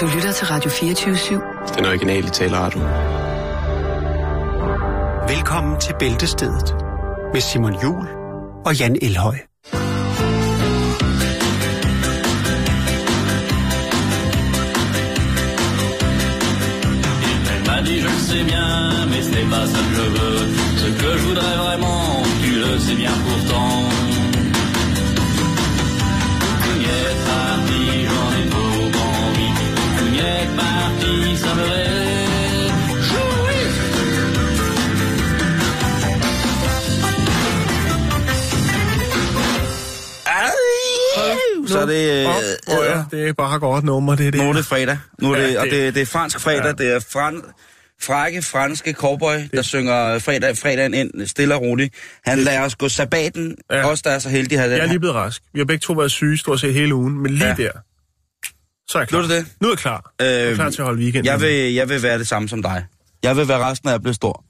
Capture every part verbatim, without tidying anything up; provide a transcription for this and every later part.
Du lytter til Radio fireogtyve syv. Den originale taleradio. Velkommen til Bæltestedet med Simon Juhl og Jan Elhøj. Dit je le sais bien, mais ce n'est pas ça que je veux. Ce que je voudrais vraiment, tu le sais bien pourtant. Kougnette parti, j'en ai trop envie. Kougnette parti, ça me rêve. Jouis! Så er det... Åh oh, ja, det er bare godt nummer, det er det. Nu er det fredag, nu er det, ja, det... og det, det er fransk fredag, ja. Det er fransk... Frække, franske cowboy, der synger fredag, fredagen ind, stille og roligt. Han lader os gå sabbaten, ja. Også der er så heldig. Jeg er lige blevet rask. Vi har begge to været syge stort set hele ugen, men lige ja. Der, så er jeg klar. Nu er, det. Nu er jeg klar. Øh, jeg er klar til at holde weekenden. Jeg vil, jeg vil være det samme som dig. Jeg vil være resten af at blive stor.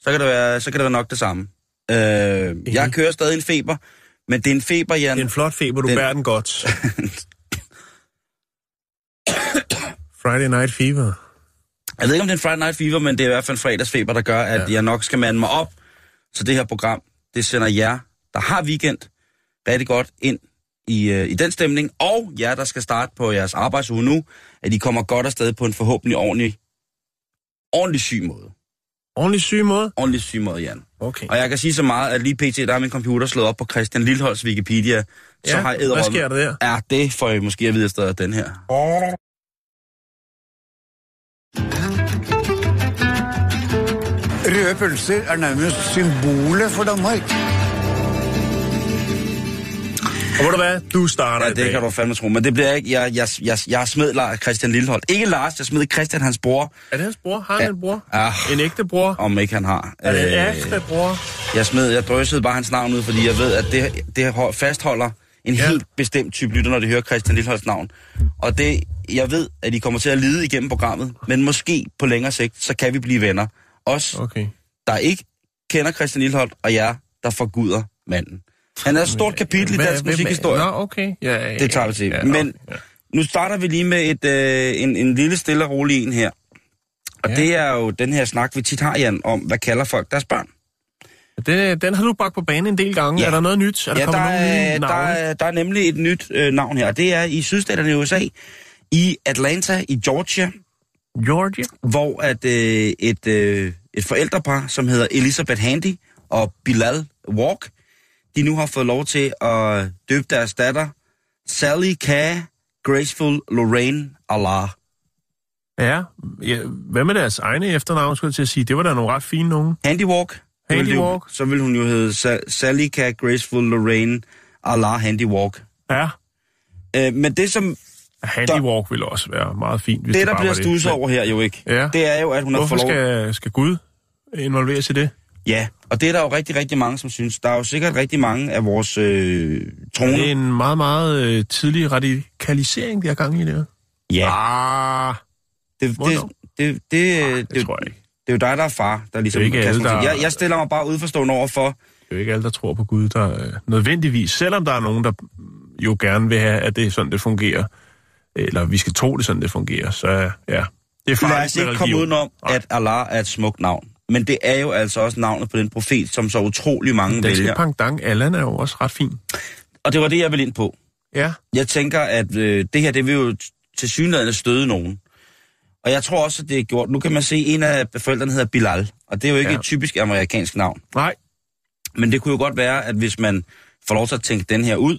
Så kan det være, så kan det være nok det samme. Øh, mm-hmm. Jeg kører stadig en feber, men det er en feber, Jan. Det er en flot feber, du den... bærer den godt. Friday Night Fever. Jeg ved ikke, om det er en Friday Night Fever, men det er i hvert fald en fredagsfeber, der gør, at ja. Jeg nok skal mande mig op. Så det her program, det sender jer, der har weekend, rigtig godt ind i, øh, i den stemning. Og jer, der skal starte på jeres arbejdsuge nu, at I kommer godt afsted på en forhåbentlig ordentlig, ordentlig syg måde. Ordentlig syg måde? Ordentlig syg måde, Jan. Okay. Og jeg kan sige så meget, at lige pt. Der er min computer slået op på Kristian Lilholts Wikipedia. Så ja, har jeg hvad sker der der? Ja, det får I måske at vide afsted af den her. Oh. Røde pølser er nærmest symbolet for Danmark. Og ved du hvad? Du starter. Ja, det kan du fandme tro, men det bliver ikke. Jeg, jeg, jeg, jeg smed Kristian Lilholt. Ikke Lars, jeg smed Kristian, hans bror. Er det hans bror? Har han ja. En bror? Ah, en ægte bror? Om ikke han har. Er det en ægte bror? Jeg smed, jeg drøsede bare hans navn ud, fordi jeg ved, at det, det fastholder en ja. Helt bestemt type lytter, når de hører Kristian Lilholts navn. Og det, jeg ved, at de kommer til at lide igennem programmet, men måske på længere sigt, så kan vi blive venner. Os, okay. Der ikke kender Kristian Lilholt, og jer, der forguder manden. Han er et stort kapitel i dansk musikhistorie. Nå, okay. Ja, ja, ja, det tager vi til. Ja, men ja. Nu starter vi lige med et, øh, en, en lille stille og rolig en her. Og ja. Det er jo den her snak, vi tit har, Jan, om hvad kalder folk deres børn. Det, den har du bagt på banen en del gange. Ja. Er der noget nyt? Er der ja, der er, der, er, der er nemlig et nyt øh, navn her. Det er i sydstaterne i U S A, i Atlanta, i Georgia, Georgia, hvor at, øh, et, øh, et forældrepar, som hedder Elizabeth Handy og Bilal Walk, de nu har fået lov til at døbe deres datter Sally C. Graceful Lorraine Allar. Ja, ja, hvad med deres egne efternavn, skulle jeg til at sige? Det var da nogle ret fine nogen. Handy Walk. Handy ville Walk. Jo, så ville hun jo hedde Sa- Sally C. Graceful Lorraine Allar Handy Walk. Ja. Øh, men det som... Handywalk vil også være meget fint. Hvis det, der det bliver studset over her jo ikke, ja. Det er jo, at hun har fået lov... Hvorfor skal Gud involveres i det? Ja, og det er der jo rigtig, rigtig mange, som synes. Der er jo sikkert rigtig mange af vores øh, troner. Det er en meget, meget øh, tidlig radikalisering, der er gang i det her. Ja. Ah, det, det, det, det, ah, det, det tror jeg ikke. Det er jo dig, der er far, der ligesom... Ikke alle, der... Jeg, jeg stiller mig bare udforstående over for... Det er jo ikke alle, der tror på Gud, der øh, nødvendigvis... Selvom der er nogen, der jo gerne vil have, at det er sådan, det fungerer... eller vi skal tro det, sådan det fungerer, så ja. Det er faktisk ikke komme udenom, at Allah er et smukt navn. Men det er jo altså også navnet på den profet, som så utrolig mange vælger. Den danske pangdang, Allan, er jo også ret fin. Og det var det, jeg ville ind på. Ja. Jeg tænker, at øh, det her, det vil jo tilsyneladende støde nogen. Og jeg tror også, at det er gjort. Nu kan man se, en af forældrene hedder Bilal, og det er jo ikke ja. Et typisk amerikansk navn. Nej. Men det kunne jo godt være, at hvis man får lov til at tænke den her ud,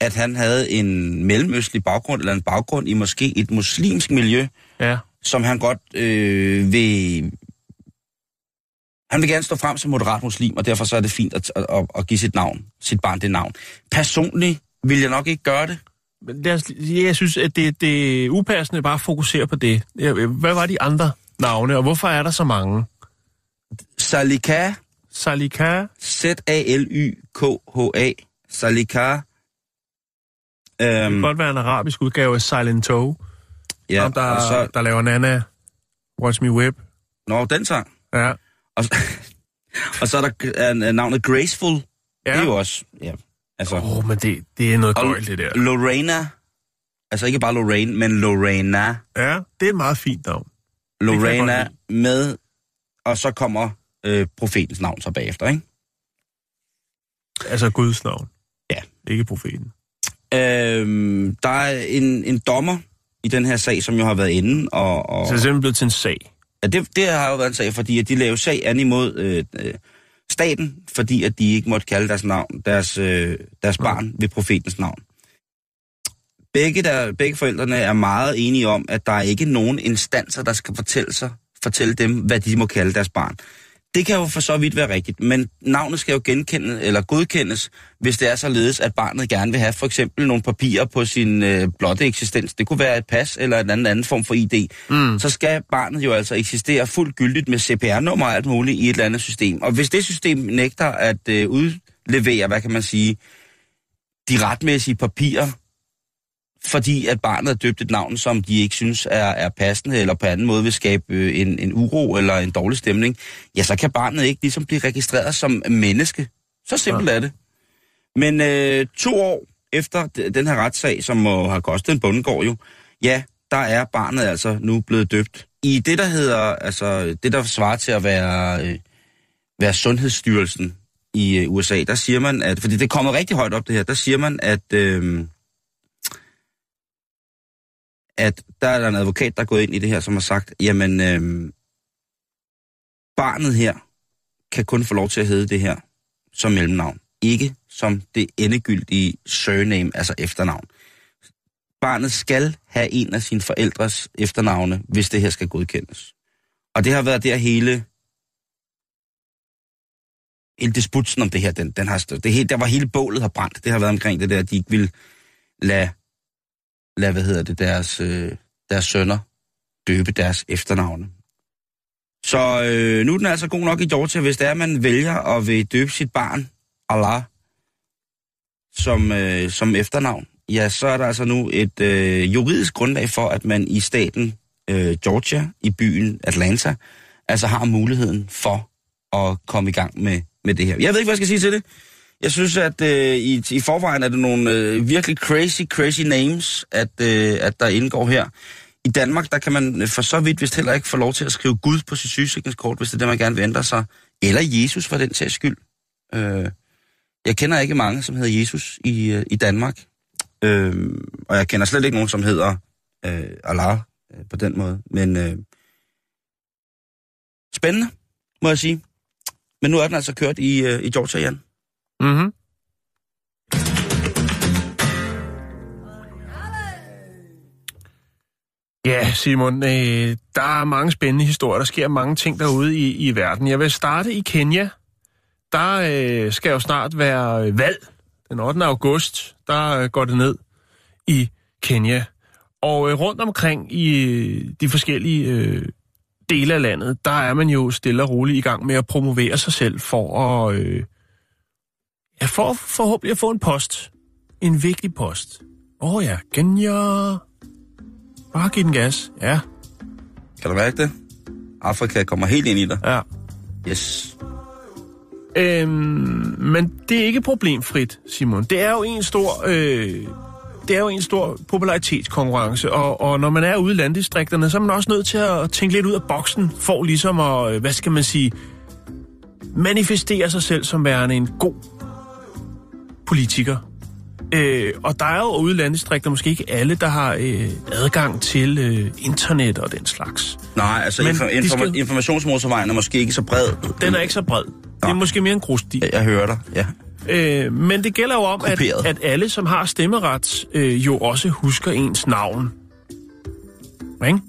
at han havde en mellemøstlig baggrund, eller en baggrund i måske et muslimsk miljø, ja. Som han godt øh, vil... Han vil gerne stå frem som moderat muslim, og derfor så er det fint at, at, at give sit navn, sit barn det navn. Personligt vil jeg nok ikke gøre det. Men det er, jeg synes, at det, det er upassende bare at fokusere på det. Hvad var de andre navne, og hvorfor er der så mange? Salika. Salika. Z-A-L-Y-K-H-A. Salika. Det kan godt være en arabisk udgave af Silent Toe, ja, der, og så, der laver Nana, Watch Me Whip. Nå, den sang. Ja. Og, og så er der navnet Graceful. Ja. Det er jo også... Ja, altså. Åh, oh, men det, det er noget gøjl, det der. Lorena Altså ikke bare Lorraine, men Lorena. Ja, det er et meget fint navn. Lorena med, og så kommer øh, profetens navn så bagefter, ikke? Altså Guds navn. Ja. Ikke profeten. Øhm, der er en, en dommer i den her sag, som jo har været inde og... og så er det simpelthen blevet til en sag? Ja, det, det har jo været en sag, fordi at de lavede sag an imod øh, staten, fordi at de ikke måtte kalde deres navn, deres, øh, deres barn okay. ved profetens navn. Begge, der, begge forældrene er meget enige om, at der er ikke nogen instanser, der skal fortælle, sig, fortælle dem, hvad de må kalde deres barn. Det kan jo for så vidt være rigtigt, men navnet skal jo genkendes eller godkendes, hvis det er således, at barnet gerne vil have for eksempel nogle papirer på sin øh, blotte eksistens. Det kunne være et pas eller en anden, anden form for I D. Mm. Så skal barnet jo altså eksistere fuldt gyldigt med C P R-nummer og alt muligt i et eller andet system. Og hvis det system nægter at øh, udlevere, hvad kan man sige, de retmæssige papirer, fordi at barnet er døbt et navn, som de ikke synes er, er passende, eller på anden måde vil skabe en, en uro eller en dårlig stemning, ja, så kan barnet ikke ligesom blive registreret som menneske. Så simpelt ja. Er det. Men øh, to år efter den her retssag, som må have kostet en bondegård jo, ja, der er barnet altså nu blevet døbt. I det, der hedder, altså det, der svarer til at være, øh, være Sundhedsstyrelsen i øh, U S A, der siger man, at, fordi det er kommet rigtig højt op det her, der siger man, at... Øh, at der er en advokat, der er gået ind i det her, som har sagt, jamen, øh, barnet her kan kun få lov til at hedde det her som mellemnavn. Ikke som det endegyldige surname, altså efternavn. Barnet skal have en af sine forældres efternavne, hvis det her skal godkendes. Og det har været der hele... hele disputsen om det her, den, den har stået. Det hele, der var hele bålet har brændt. Det har været omkring det der, at de ikke ville lade... lad, hvad hedder det, deres, øh, deres sønner døbe deres efternavne. Så øh, nu er den altså god nok i Georgia, hvis det er, at man vælger at vil døbe sit barn, Allah, som, øh, som efternavn. Ja, så er der altså nu et øh, juridisk grundlag for, at man i staten øh, Georgia, i byen Atlanta, altså har muligheden for at komme i gang med, med det her. Jeg ved ikke, hvad jeg skal sige til det. Jeg synes, at øh, i, i forvejen er det nogle øh, virkelig crazy, crazy names, at, øh, at der indgår her. I Danmark, der kan man for så vidt vist heller ikke få lov til at skrive Gud på sit sygesikringskort, hvis det er det, man gerne vil ændre sig. Eller Jesus, for den sags skyld. Øh, jeg kender ikke mange, som hedder Jesus i, øh, i Danmark. Øh, og jeg kender slet ikke nogen, som hedder øh, Allah øh, på den måde. Men øh, spændende, må jeg sige. Men nu er den altså kørt i, øh, i Georgia, Jan. Mhm. Ja, Simon, øh, der er mange spændende historier. Der sker mange ting derude i, i verden. Jeg vil starte i Kenya. Der øh, skal jo snart være valg. Den ottende august, der øh, går det ned i Kenya. Og øh, rundt omkring i øh, de forskellige øh, dele af landet, der er man jo stille og roligt i gang med at promovere sig selv for at... Øh, Jeg får forhåbentlig at få en post. En vigtig post. Åh oh ja, Kenya. Bare giv den gas, ja. Kan du mærke det? Afrika kommer helt ind i dig. Ja. Yes. Øhm, men det er ikke problemfrit, Simon. Det er jo en stor, øh, det er jo en stor popularitetskonkurrence. Og, og når man er ude i landdistrikterne, så er man også nødt til at tænke lidt ud af boksen. For ligesom at, hvad skal man sige, manifestere sig selv som værende en god politiker. Øh, og der er jo ude i landdistrikter måske ikke alle, der har øh, adgang til øh, internet og den slags. Nej, altså inform- inform- skal... informationsmotorvejen er måske ikke så bred. Den er ikke så bred. Nå. Det er måske mere en grussti. Jeg, jeg hører dig, ja. Øh, men det gælder jo om, at, at alle, som har stemmeret, øh, jo også husker ens navn. Ring.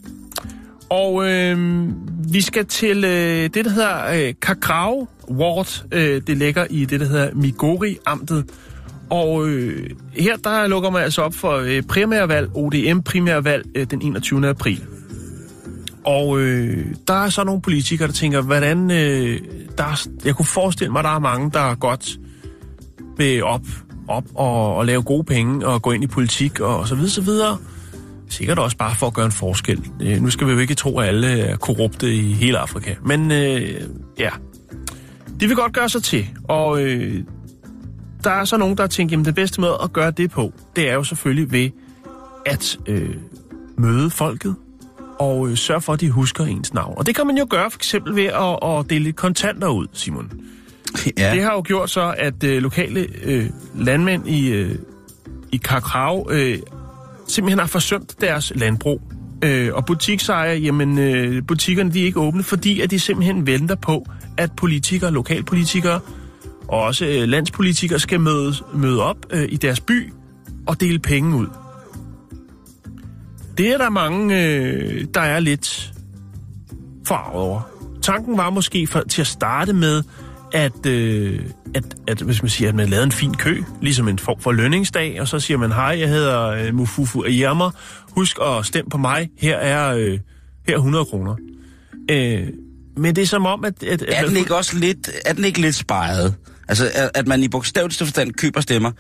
Og øh, vi skal til øh, det, der hedder øh, Kagrau Ward. Øh, det ligger i det, der hedder Migori-amtet. Og øh, her der lukker man altså op for øh, primærvalg, O D M-primærvalg, øh, den enogtyvende april. Og øh, der er så nogle politikere, der tænker, hvordan... Øh, der er, jeg kunne forestille mig, at der er mange, der godt vil op, op og, og lave gode penge og gå ind i politik og, og så videre, så videre. Sikkert også bare for at gøre en forskel. Øh, nu skal vi jo ikke tro, at alle er korrupte i hele Afrika. Men øh, ja, det vil godt gøre sig til. Og... Øh, Der er så nogen, der tænker, at den bedste måde at gøre det på, det er jo selvfølgelig ved at øh, møde folket og øh, sørge for, at de husker ens navn. Og det kan man jo gøre for eksempel ved at, at dele kontanter ud, Simon. Ja. Det har jo gjort så, at øh, lokale øh, landmænd i, øh, i Kagrau øh, simpelthen har forsømt deres landbrug. Øh, og butiksejer, jamen øh, butikkerne de er ikke åbne, fordi at de simpelthen venter på, at politikere, lokalpolitikere og også øh, landspolitikere skal møde, møde op øh, i deres by og dele penge ud. Det er der mange, øh, der er lidt forarget over. Tanken var måske for, til at starte med, at, øh, at, at, hvis man siger, at man lavede en fin kø, ligesom en form for lønningsdag, og så siger man, hej, jeg hedder øh, Mufufu Iyama, husk at stemme på mig, her er, øh, her er hundrede kroner. Øh, men det er som om, at... at, at er, den ikke også lidt, er den ikke lidt sparet? Altså, at, at man i bogstaveligste forstand køber stemmer?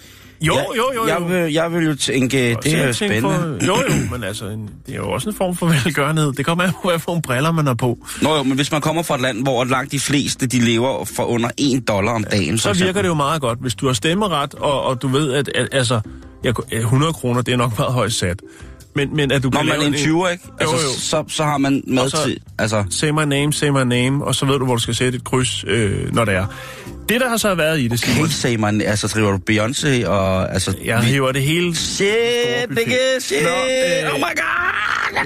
Jo, jeg, jo, jo. jo. Jeg, vil, jeg vil jo tænke, og det er spændende. For, jo, jo, men altså, en, det er jo også en form for velgørenhed. Det kommer af, hvad for nogle briller man har på. Nå jo, men hvis man kommer fra et land, hvor langt de fleste, de lever for under en dollar om dagen. Ja, så virker sådan. Det jo meget godt. Hvis du har stemmeret, og, og du ved, at, at altså, jeg, hundrede kroner, det er nok meget højt sat. Men, men at du kan Nå, man en tyver, ikke? Altså, jo, jo. Så, så har man mad så, til... Altså. Say my name, say my name, og så ved du, hvor du skal sætte et kryds, øh, når det er. Det, der har så været i det... Okay, say my name. Altså, driver du Beyoncé og... Altså, jeg hiver det hele... Shit, nigga, shit! Nå, øh, oh my god!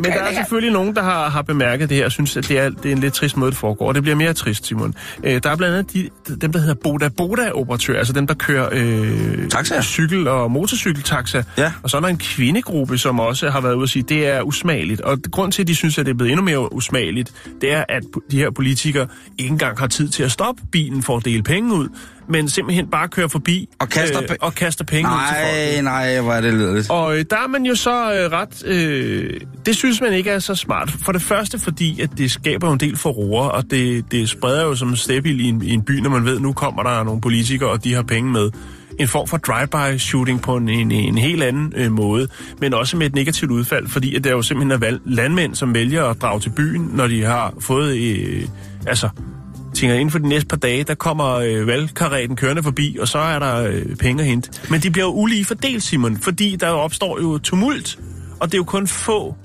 Men der er selvfølgelig nogen, der har, har bemærket det her, og synes, at det er, det er en lidt trist måde, det foregår. Og det bliver mere trist, Simon. Øh, der er blandt andet de, dem, der hedder Boda-Boda-operatører, altså dem, der kører... Øh, taxa? Cykel- og motorcykeltaxa. Ja. Og så er der en kvindegruppe, som også har været ude at sige, det er usmageligt. Og grund til, at de synes, at det er blevet endnu mere usmageligt, det er, at de her politikere ikke engang har tid til at stoppe bilen for at dele penge ud, men simpelthen bare kører forbi og kaster, øh, og kaster penge nej, ud til folk. Nej, nej, hvor er det ledeligt. Og øh, der er man jo så øh, ret... Øh, det synes man ikke er så smart. For det første, fordi at det skaber en del forroer, og det, det spreder jo som en stepild i en, i en by, når man ved, nu kommer der nogle politikere, og de har penge med. En form for drive-by-shooting på en, en, en helt anden øh, måde, men også med et negativt udfald, fordi at der jo simpelthen er landmænd, som vælger at drage til byen, når de har fået... Øh, altså... tænker, inden for de næste par dage, der kommer øh, valgkarreten kørende forbi, og så er der øh, penge at hente. Men de bliver jo ulige fordelt, Simon, fordi der opstår jo tumult, og det er jo kun få,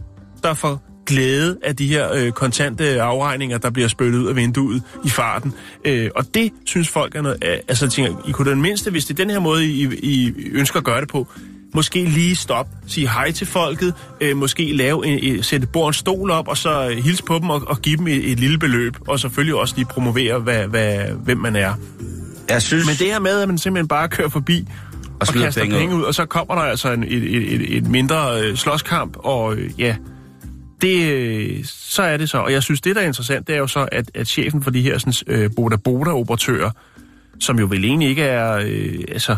der får glæde af de her øh, kontante afregninger, der bliver spyttet ud af vinduet i farten. Øh, og det synes folk er noget... Øh, altså, tænker, I kunne den mindste, hvis det er den her måde, I, I ønsker at gøre det på, måske lige stop, sige hej til folket, øh, måske lave en, en, sætte bord og en stol op, og så hilse på dem og, og give dem et, et lille beløb, og selvfølgelig også lige promovere, hvad, hvad, hvem man er. Jeg synes... Men det her med, at man simpelthen bare kører forbi og, og kaster penge, penge ud, og så kommer der altså en, et, et, et mindre øh, slåskamp, og øh, ja, det, øh, så er det så. Og jeg synes, det der er interessant, det er jo så, at, at chefen for de her sådan, øh, Boda-Boda-operatører, som jo vel egentlig ikke er... Øh, altså,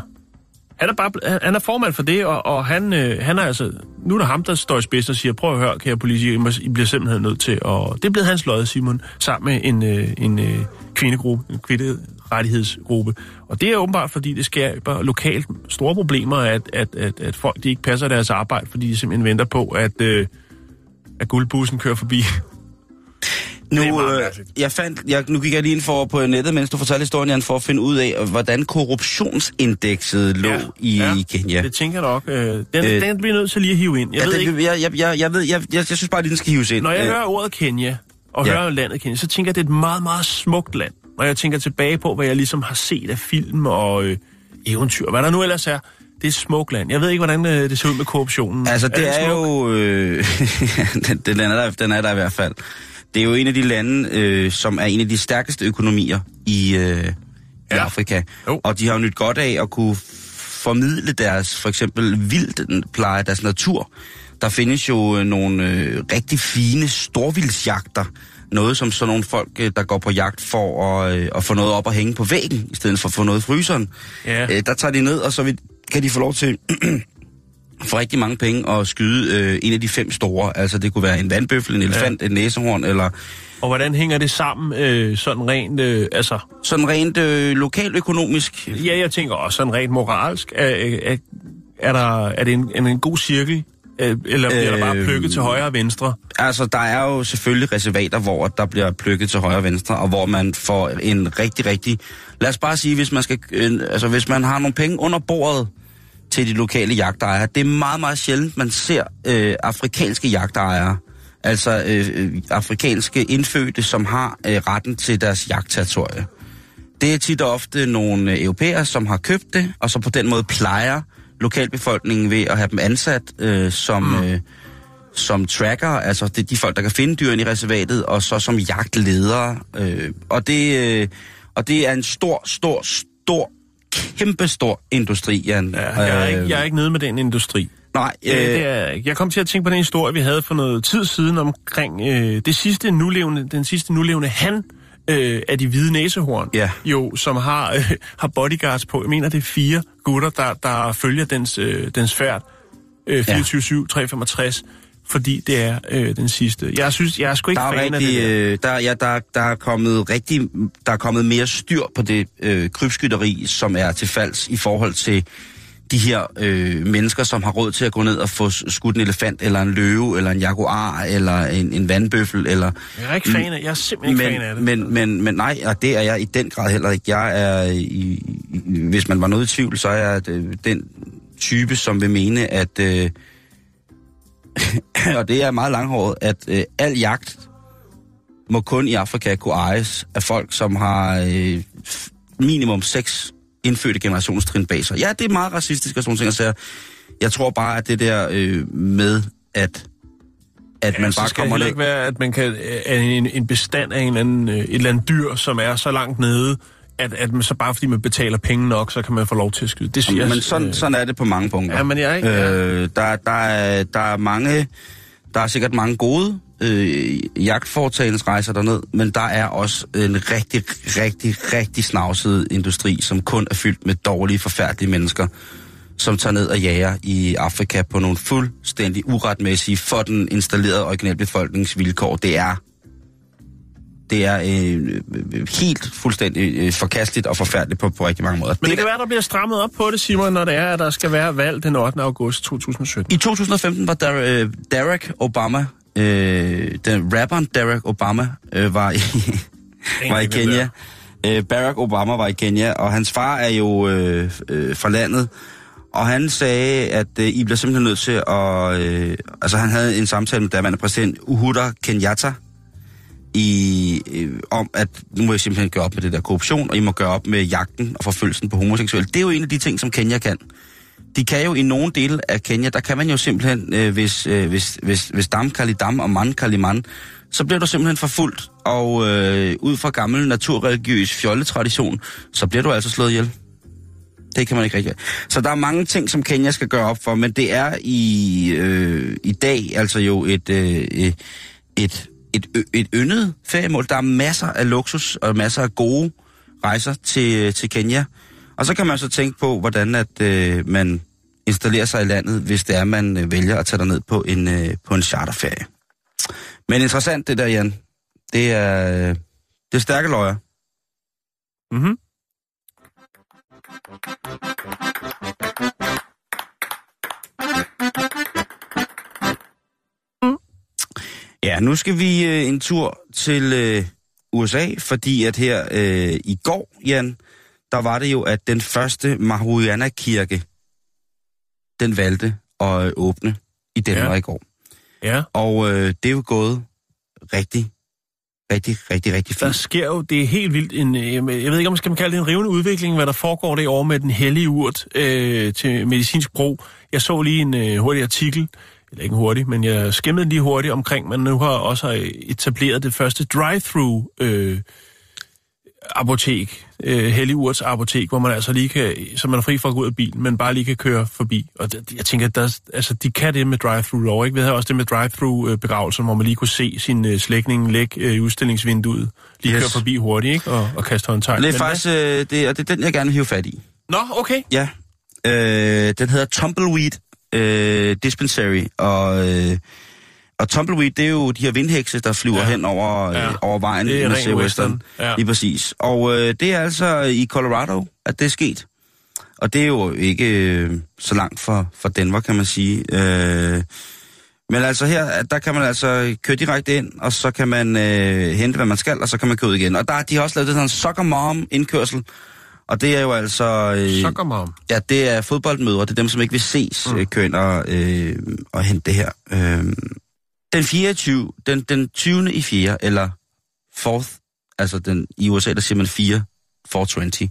Han er, bare, han er formand for det, og, og han, øh, han er altså... Nu er der ham, der står i spidsen og siger, prøv at høre, kære politiker, I bliver simpelthen nødt til at... Det er blevet hans lod, Simon, sammen med en, øh, en øh, kvindegruppe, en kvinderettighedsgruppe. Og det er åbenbart, fordi det skaber lokalt store problemer, at, at, at, at folk de ikke passer deres arbejde, fordi de simpelthen venter på, at, øh, at guldbussen kører forbi. Nu, øh, jeg fandt, jeg, nu gik jeg lige ind for på nettet, mens du fortalte historien, Jan, for at finde ud af, hvordan korruptionsindekset lå ja, i ja, Kenya. Det tænker jeg nok. Øh, den, øh, den bliver nødt til lige at hive ind. Jeg ja, ved den, ikke... Jeg, jeg, jeg, jeg, ved, jeg, jeg, jeg synes bare, den skal hives ind. Når jeg øh. hører ordet Kenya, og ja. hører landet Kenya, så tænker jeg, det er et meget, meget smukt land. Når jeg tænker tilbage på, hvad jeg ligesom har set af film og øh, eventyr, hvad der nu ellers er. Det er smukt land. Jeg ved ikke, hvordan øh, det ser ud med korruptionen. Altså, det er, er jo... Øh, den, den, er der, den er der i hvert fald. Det er jo en af de lande, øh, som er en af de stærkeste økonomier i, øh, i ja. Afrika. Jo. Og de har jo nyt godt af at kunne formidle deres, for eksempel vildtpleje, deres natur. Der findes jo nogle øh, rigtig fine storvildsjagter. Noget som sådan nogle folk, der går på jagt for at, øh, at få noget op og hænge på væggen, i stedet for at få noget i fryseren. Ja. Øh, der tager de ned, og så kan de få lov til... for rigtig mange penge og skyde øh, en af de fem store. Altså det kunne være en vandbøffel, en elefant, ja. en næsehorn eller... Og hvordan hænger det sammen øh, sådan rent... Øh, altså... Sådan rent øh, lokaløkonomisk? Ja, jeg tænker også sådan rent moralsk. Er, er, er, der, er det en, en, en god cirkel? Eller bliver øh, der bare plukket til højre og venstre? Altså der er jo selvfølgelig reservater, hvor der bliver plukket til højre og venstre, og hvor man får en rigtig, rigtig... Lad os bare sige, hvis man skal, øh, altså, hvis man har nogle penge under bordet, til de lokale jagtejere. Det er meget, meget sjældent, man ser øh, afrikanske jagtejere, altså øh, afrikanske indfødte, som har øh, retten til deres jagtterritorie. Det er tit og ofte nogle øh, europæere, som har købt det, og så på den måde plejer lokalbefolkningen ved at have dem ansat øh, som, øh, som tracker, altså det er de folk, der kan finde dyrene i reservatet, og så som jagtledere. Øh, og, det, øh, og det er en stor, stor, stor, kæmpestor industri, Jan. Ja, jeg, er ikke, jeg er ikke nede med den industri. Nej, øh... det er, jeg kom til at tænke på den historie, vi havde for noget tid siden omkring øh, det sidste nulevende, den sidste nulevende han øh, af de hvide næsehorn, ja. Jo, som har, øh, har bodyguards på. Jeg mener, det er fire gutter, der, der følger dens, øh, dens færd øh, fireogtyve syv, tre hundrede femogtres, fordi det er øh, den sidste. Jeg synes, jeg er sgu ikke fan af det. Øh, der, ja, der, der, er kommet rigtig, der er kommet mere styr på det øh, krybskytteri, som er til falds i forhold til de her øh, mennesker, som har råd til at gå ned og få skudt en elefant, eller en løve, eller en jaguar, eller en, en vandbøffel, eller... Jeg er ikke fan af, jeg er simpelthen men, ikke fan af det. Men, men, men nej, og det er jeg i den grad heller ikke. Jeg er, i, i, hvis man var noget i tvivl, så er jeg den type, som vil mene, at... Øh, og det er meget langhåret, at øh, al jagt må kun i Afrika kunne ejes af folk, som har øh, minimum seks indfødte generationstrin bag sig. Ja, det er meget racistisk og sådan ting, så jeg, jeg tror bare, at det der øh, med, at, at ja, man bare kommer... Det skal ikke være, at man kan en, en bestand af en eller anden, et eller andet dyr, som er så langt nede, at, at man så bare fordi man betaler penge nok, så kan man få lov til at skyde. Det siger, jamen, men sådan, sådan er det på mange punkter. Ja, men jeg er ikke... Ja. Øh, der, der, er, der er mange... Der er sikkert mange gode øh, jagtforetagendesrejser derned, men der er også en rigtig, rigtig, rigtig snavset industri, som kun er fyldt med dårlige, forfærdelige mennesker, som tager ned og jager i Afrika på nogle fuldstændig uretmæssige for den installerede originalbefolkningsvilkår. Det er, det er øh, helt fuldstændig øh, forkasteligt og forfærdeligt på, på rigtig mange måder. Men det kan være, der bliver strammet op på det, Simon, når det er, at der skal være valg den ottende august to tusind sytten. I to tusind og femten var der, øh, Barack Obama, øh, den rapperen Barack Obama, øh, var i, var i Kenya. Øh, Barack Obama var i Kenya, og hans far er jo øh, øh, fra landet. Og han sagde, at øh, I bliver simpelthen nødt til at... Øh, altså, han havde en samtale med daværende præsident Uhuru Kenyatta, I, øh, om at nu må I simpelthen gøre op med det der korruption, og I må gøre op med jagten og forfølgelsen på homoseksuelle. Det er jo en af de ting, som Kenya kan. De kan jo i nogle dele af Kenya, der kan man jo simpelthen, øh, hvis, øh, hvis, hvis, hvis dam kalder dam og mand kalder mand, så bliver du simpelthen forfulgt, og øh, ud fra gammel naturreligiøs fjolletradition, så bliver du altså slået ihjel. Det kan man ikke rigtig. Så der er mange ting, som Kenya skal gøre op for, men det er i, øh, i dag altså jo et, øh, et Et, et yndet feriemål. Der er masser af luksus og masser af gode rejser til, til Kenya. Og så kan man så tænke på, hvordan at, øh, man installerer sig i landet, hvis det er, man vælger at tage derned på en, øh, på en charterferie. Men interessant det der, Jan. Det er, øh, det er stærke løjer. Mhm. Ja, nu skal vi øh, en tur til øh, U S A, fordi at her øh, i går, Jan, der var det jo, at den første Marihuana-kirke, den valgte at øh, åbne i Danmark ja. i går. Ja. Og øh, det er jo gået rigtig, rigtig, rigtig, rigtig fint. Der sker jo, det er helt vildt, en, jeg ved ikke, om man skal kalde det en rivende udvikling, hvad der foregår det år med den hellige urt øh, til medicinsk brug. Jeg så lige en øh, hurtig artikel, eller ikke hurtigt, men jeg skimmede lige hurtigt omkring, men nu har også etableret det første drive-thru øh, apotek, øh, Helligurts apotek, hvor man altså lige kan, så man er fri for at gå ud af bilen, men bare lige kan køre forbi. Og det, jeg tænker, der, altså de kan det med drive-thru lov, ikke? Vi havde også det med drive-thru begravelser, hvor man lige kunne se sin øh, slægtning lægge øh, i udstillingsvinduet, lige yes. køre forbi hurtigt, ikke? Og, og kaste håndtegn. Det er faktisk, øh, det, og det er den, jeg gerne vil hive fat i. Nå, okay. Ja. Øh, den hedder Tumbleweed Øh, dispensary, og, øh, og tumbleweed, det er jo de her vindhekse, der flyver ja. hen over, øh, ja. over vejen i Western. Western. Ja. Lige præcis. Og øh, det er altså i Colorado, at det er sket. Og det er jo ikke øh, så langt fra, fra Denver, kan man sige. Øh, men altså her, der kan man altså køre direkte ind, og så kan man øh, hente, hvad man skal, og så kan man køre ud igen. Og der, de har også lavet det sådan en soccer mom indkørsel, Og det er jo altså... Øh, Sockermom. Ja, det er fodboldmødre. Det er dem, som ikke vil ses, mm. køre ind og, øh, og hente det her. Øh, den fireogtyvende Den, den tyvende i fjerde, eller fourth, altså den, i U S A, der siger man fire, fire tyve.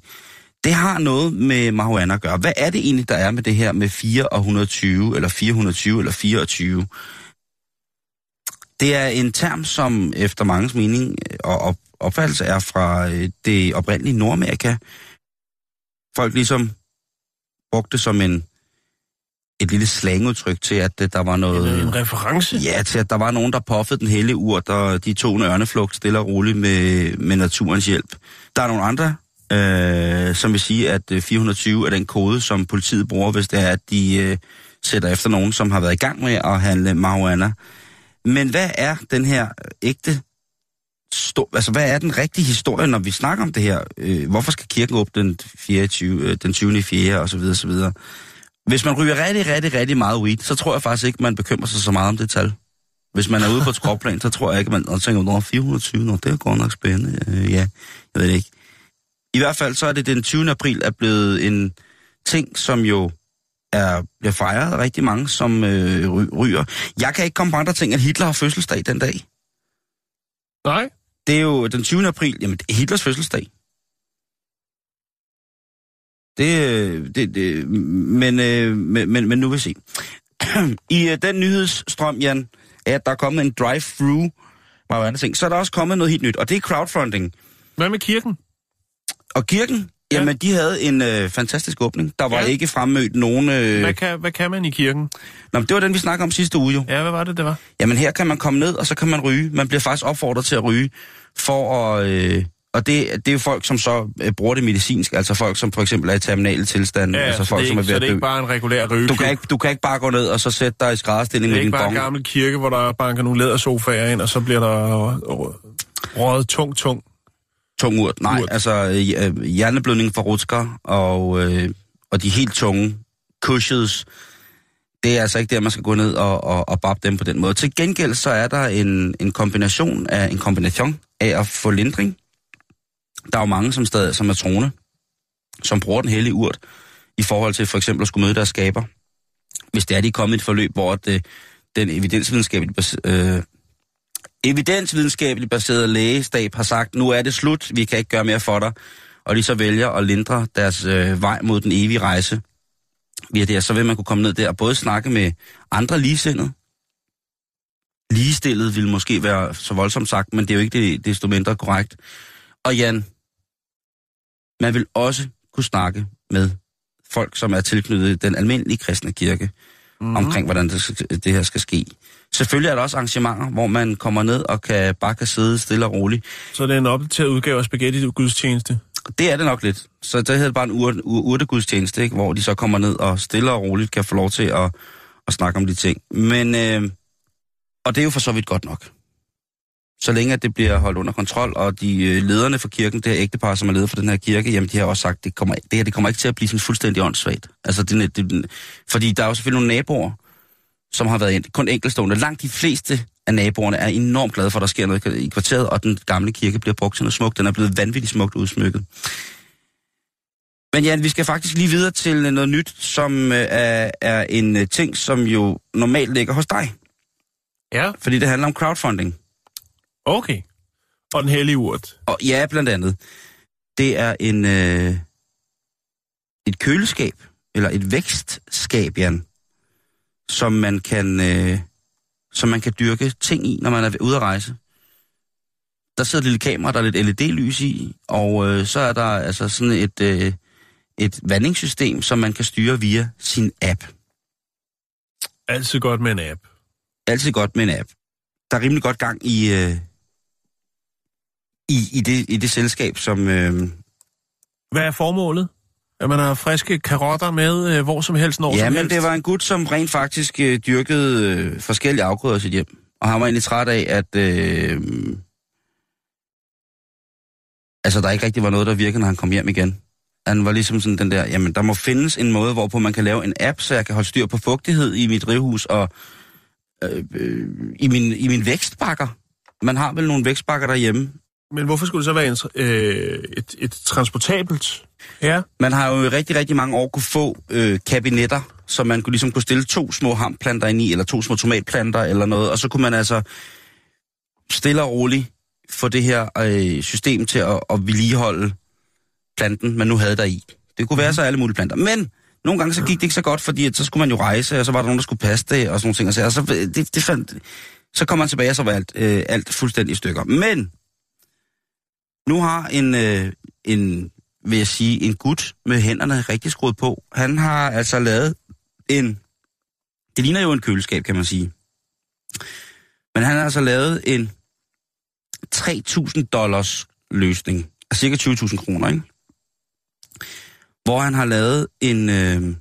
Det har noget med marihuana at gøre. Hvad er det egentlig, der er med det her med fire og et tyve, eller fire hundrede og tyve, eller fireogtyve? Det er en term, som efter manges mening og opfattelse er fra det oprindelige Nordamerika. Folk ligesom brugte det som en, et lille slangudtryk til, at der var noget... En, en reference? Ja, til at der var nogen, der puffede den hellige urt, og de tog en ørneflugt stille og roligt med, med naturens hjælp. Der er nogle andre, øh, som vil sige, at fire hundrede og tyve er den kode, som politiet bruger, hvis det er, at de øh, sætter efter nogen, som har været i gang med at handle marihuana. Men hvad er den her ægte... Stor, altså, hvad er den rigtige historie, når vi snakker om det her? Øh, hvorfor skal kirken åbne den, fireogtyvende, den tyvende i fjerde og så videre, så videre? Hvis man ryger rigtig, rigtig, rigtig meget weed, så tror jeg faktisk ikke, man bekymrer sig så meget om det tal. Hvis man er ude på et skråplan, så tror jeg ikke, man tænker, at fire hundrede og tyve, det er godt nok spændende. Øh, ja, jeg ved det ikke. I hvert fald så er det den tyvende april er blevet en ting, som jo er, bliver fejret af rigtig mange, som øh, ryger. Jeg kan ikke komme på andre ting, at Hitler har fødselsdag den dag. Nej. Det er jo den tyvende april, jamen det er Hitlers fødselsdag. Det, det, det men, men, men, men nu vil jeg se. I den nyhedsstrøm, Jan, er, at der er kommet en drive-thru, så er der også kommet noget helt nyt, og det er crowdfunding. Hvad med kirken? Og kirken? Ja. Jamen, de havde en øh, fantastisk åbning. Der var ja. ikke fremmødt nogen... Øh... Hvad, kan, hvad kan man i kirken? Nå, det var den, vi snakkede om sidste uge jo. Ja, hvad var det, det var? Jamen, her kan man komme ned, og så kan man ryge. Man bliver faktisk opfordret til at ryge, for at... Øh... Og det, det er jo folk, som så øh, bruger det medicinsk, altså folk, som for eksempel er i terminale tilstande. Ja, altså folk, som er ved at dø. Så det er ikke bare en regulær rygeklub. Du kan ikke, du kan ikke bare gå ned og så sætte dig i skrædderstilling med din bong. Det er ikke bare en gammel kirke, hvor der banker nogle lædersofaer ind, og så bliver der røget tung, tung. Tung urt. Nej, urt. Altså hjerneblødning for rutsker og, øh, og de helt tunge cushions, det er altså ikke der, man skal gå ned og, og, og bappe dem på den måde. Til gengæld så er der en, en kombination af en kombination af at få lindring. Der er jo mange, som stadig som er troende, som bruger den hellige urt i forhold til for eksempel at skulle møde deres skaber. Hvis det er, de er kommet i et forløb, hvor det, den evidensvidenskabelige øh, evidensvidenskabeligt baseret lægestab har sagt, nu er det slut, vi kan ikke gøre mere for dig, og de så vælger at lindre deres øh, vej mod den evige rejse via det, så vil man kunne komme ned der og både snakke med andre ligesindede. Ligestillet vil måske være så voldsomt sagt, men det er jo ikke det, desto mindre korrekt. Og Jan, man vil også kunne snakke med folk, som er tilknyttet den almindelige kristne kirke, mm-hmm. omkring, hvordan det, skal, det her skal ske. Selvfølgelig er der også arrangementer, hvor man kommer ned og kan, bare kan sidde stille og roligt. Så det er en opdateret udgave af spaghetti-gudstjeneste? Det er det nok lidt. Så det hedder bare en ur- urtegudstjeneste, ikke? Hvor de så kommer ned og stille og roligt kan få lov til at, at snakke om de ting. Men, øh, og det er jo for så vidt godt nok. Så længe at det bliver holdt under kontrol, og de lederne for kirken, det her ægtepar, som er leder for den her kirke, jamen de har også sagt, det, kommer, det her det kommer ikke til at blive sådan fuldstændig åndssvagt. Altså, det, det, fordi der er jo selvfølgelig nogle naboer, som har været ind, kun enkeltstående. Langt de fleste af naboerne er enormt glade for, at der sker noget i kvarteret, og den gamle kirke bliver brugt til noget smukt. Den er blevet vanvittigt smukt udsmykket. Men Jan, vi skal faktisk lige videre til noget nyt, som er, er en ting, som jo normalt ligger hos dig. Ja. Fordi det handler om crowdfunding. Okay. Og den hellige urt. Og ja, blandt andet. Det er en øh, et køleskab, eller et vækstskab, Jan, som man kan øh, som man kan dyrke ting i, når man er ude at rejse. Der sidder et lille kamera, der er lidt L E D-lys i, og øh, så er der altså sådan et, øh, et vandingssystem, som man kan styre via sin app. Altid godt med en app. Altid godt med en app. Der er rimelig godt gang i... Øh, I, i, det, i det selskab, som... Øh... Hvad er formålet? At man har friske karotter med øh, hvor som helst, når ja, som helst? Ja, men det var en gut, som rent faktisk øh, dyrkede øh, forskellige afgrøder i sit hjem. Og han var egentlig træt af, at... Øh... Altså, der ikke rigtig var noget, der virkede, når han kom hjem igen. Han var ligesom sådan den der, jamen, der må findes en måde, hvorpå man kan lave en app, så jeg kan holde styr på fugtighed i mit drivhus og øh, øh, i, min, i min vækstbakker. Man har vel nogle vækstbakker derhjemme, Men hvorfor skulle det så være en, øh, et, et transportabelt? Ja. Man har jo i rigtig, rigtig mange år kunne få øh, kabinetter, så man kunne ligesom kunne stille to små hamplanter ind i, eller to små tomatplanter eller noget, og så kunne man altså stille og roligt få det her øh, system til at, at vedligeholde planten, man nu havde der i. Det kunne være så alle mulige planter. Men nogle gange så gik det ikke så godt, fordi at, så skulle man jo rejse, og så var der nogen, der skulle passe det, og sådan nogle ting. Og så, og så, det, det fandt, så kom man tilbage, og så var alt, øh, alt fuldstændig i stykker. Men nu har en, øh, en, vil jeg sige, en gut med hænderne rigtig skruet på. Han har altså lavet en... Det ligner jo en køleskab, kan man sige. Men han har altså lavet en tre tusind dollars løsning. Altså cirka tyve tusind kroner, ikke? Hvor han har lavet en, øh,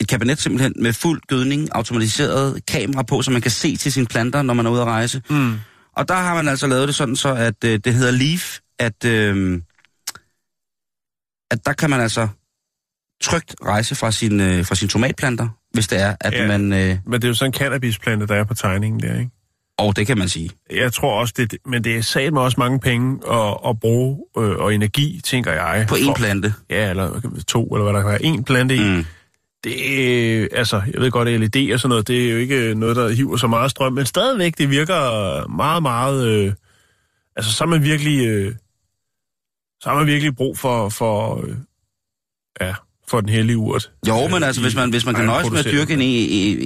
et kabinet simpelthen med fuld gødning, automatiseret kamera på, så man kan se til sine planter, når man er ude at rejse. Mm. Og der har man altså lavet det sådan, så at øh, det hedder Leaf, at, øh, at der kan man altså trygt rejse fra sin, øh, fra sine tomatplanter, hvis det er, at ja, man... Øh... Men det er jo sådan en cannabisplante, der er på tegningen der, ikke? Og det kan man sige. Jeg tror også, det, men det er sat med også mange penge at, at bruge øh, og energi, tænker jeg. På én plante? Ja, eller to, eller hvad der kan være. Én plante i. Mm. Det, altså, jeg ved godt, L E D og sådan noget, det er jo ikke noget, der hiver så meget strøm, men stadigvæk, det virker meget, meget... Øh, altså, så har man virkelig... Øh, så har man virkelig brug for... for øh, ja... for den hellige urt. Jo, men altså, hvis man, hvis man kan nøjes med at dyrke en,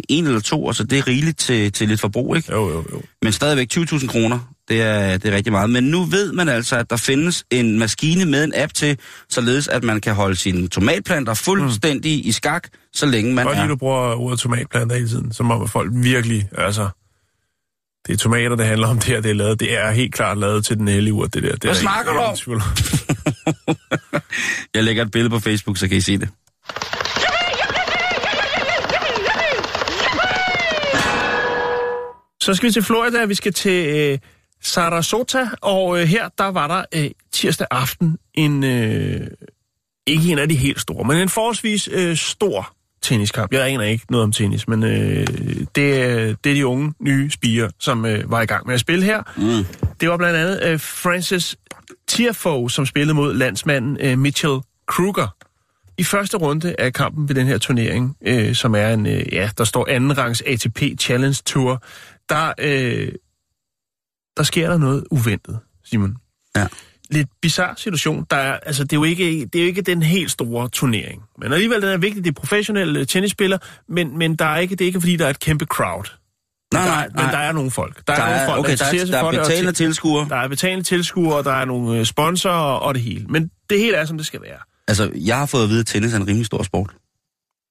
en eller to, altså det er rigeligt til, til lidt forbrug, ikke? Jo, jo, jo. Men stadigvæk tyve tusind kroner, det er, det er rigtig meget. Men nu ved man altså, at der findes en maskine med en app til, således at man kan holde sine tomatplanter fuldstændig mm. i skak, så længe man er... Godt lige, du bruger ordet tomatplanter hele tiden, som om folk virkelig, altså... Det er tomater, det handler om, det her, det er lavet. Det er helt klart lavet til den hellige urt, det der. Det Hvad snakker du om? Jeg lægger et billede på Facebook, så kan I se det. Så skal vi til Florida, vi skal til øh, Sarasota, og øh, her der var der øh, tirsdag aften en, øh, ikke en af de helt store, men en forholdsvis øh, stor tenniskamp. Jeg aner ikke noget om tennis, men øh, det, det er de unge, nye spiger, som øh, var i gang med at spille her. Mm. Det var blandt andet øh, Francis Tiafoe, som spillede mod landsmanden øh, Mitchell Kruger i første runde af kampen ved den her turnering, øh, som er en, øh, ja, der står anden rangs A T P Challenge Tour. Der, øh, der sker der noget uventet, Simon. Ja. Lidt bizarre situation. Der er, altså, det, er jo ikke, det er jo ikke den helt store turnering. Men alligevel, den er vigtig. Det er professionelle tennisspillere, men, men der er ikke, det er ikke, fordi der er et kæmpe crowd. Nej, nej, nej. Men der er nogle folk. Der, der er, er nogle folk, okay, der, der, er, der er betalende tilskuere. Der er betalende tilskuere, der er nogle sponsorer og det hele. Men det hele er, som det skal være. Altså, jeg har fået at vide, at tennis er en rimelig stor sport.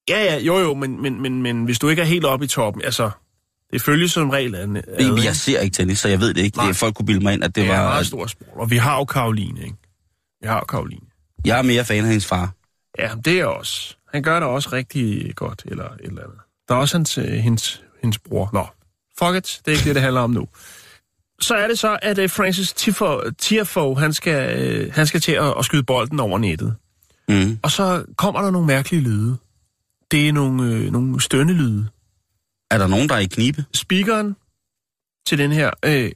Ja, ja, jo, jo, men, men, men, men hvis du ikke er helt oppe i toppen, altså... Det følges som regel af... Jamen, jeg ser ikke tennis, så jeg ved det ikke. Det er, folk kunne bilde mig ind, at det, det var... Det er meget stor sport, og vi har jo Karoline, ikke? Vi har jo Karoline. Jeg er mere fan af hendes far. Ja, det er jeg også. Han gør det også rigtig godt, eller et eller andet. Der er også hans, hendes, hendes bror. Nå, fuck it. Det er ikke det, det handler om nu. Så er det så, at Francis Tiafoe, han skal, han skal til at skyde bolden over nettet. Mm. Og så kommer der nogle mærkelige lyde. Det er nogle, øh, nogle stønnelyde. Er der nogen, der er i knibe? Speakeren til den her øh,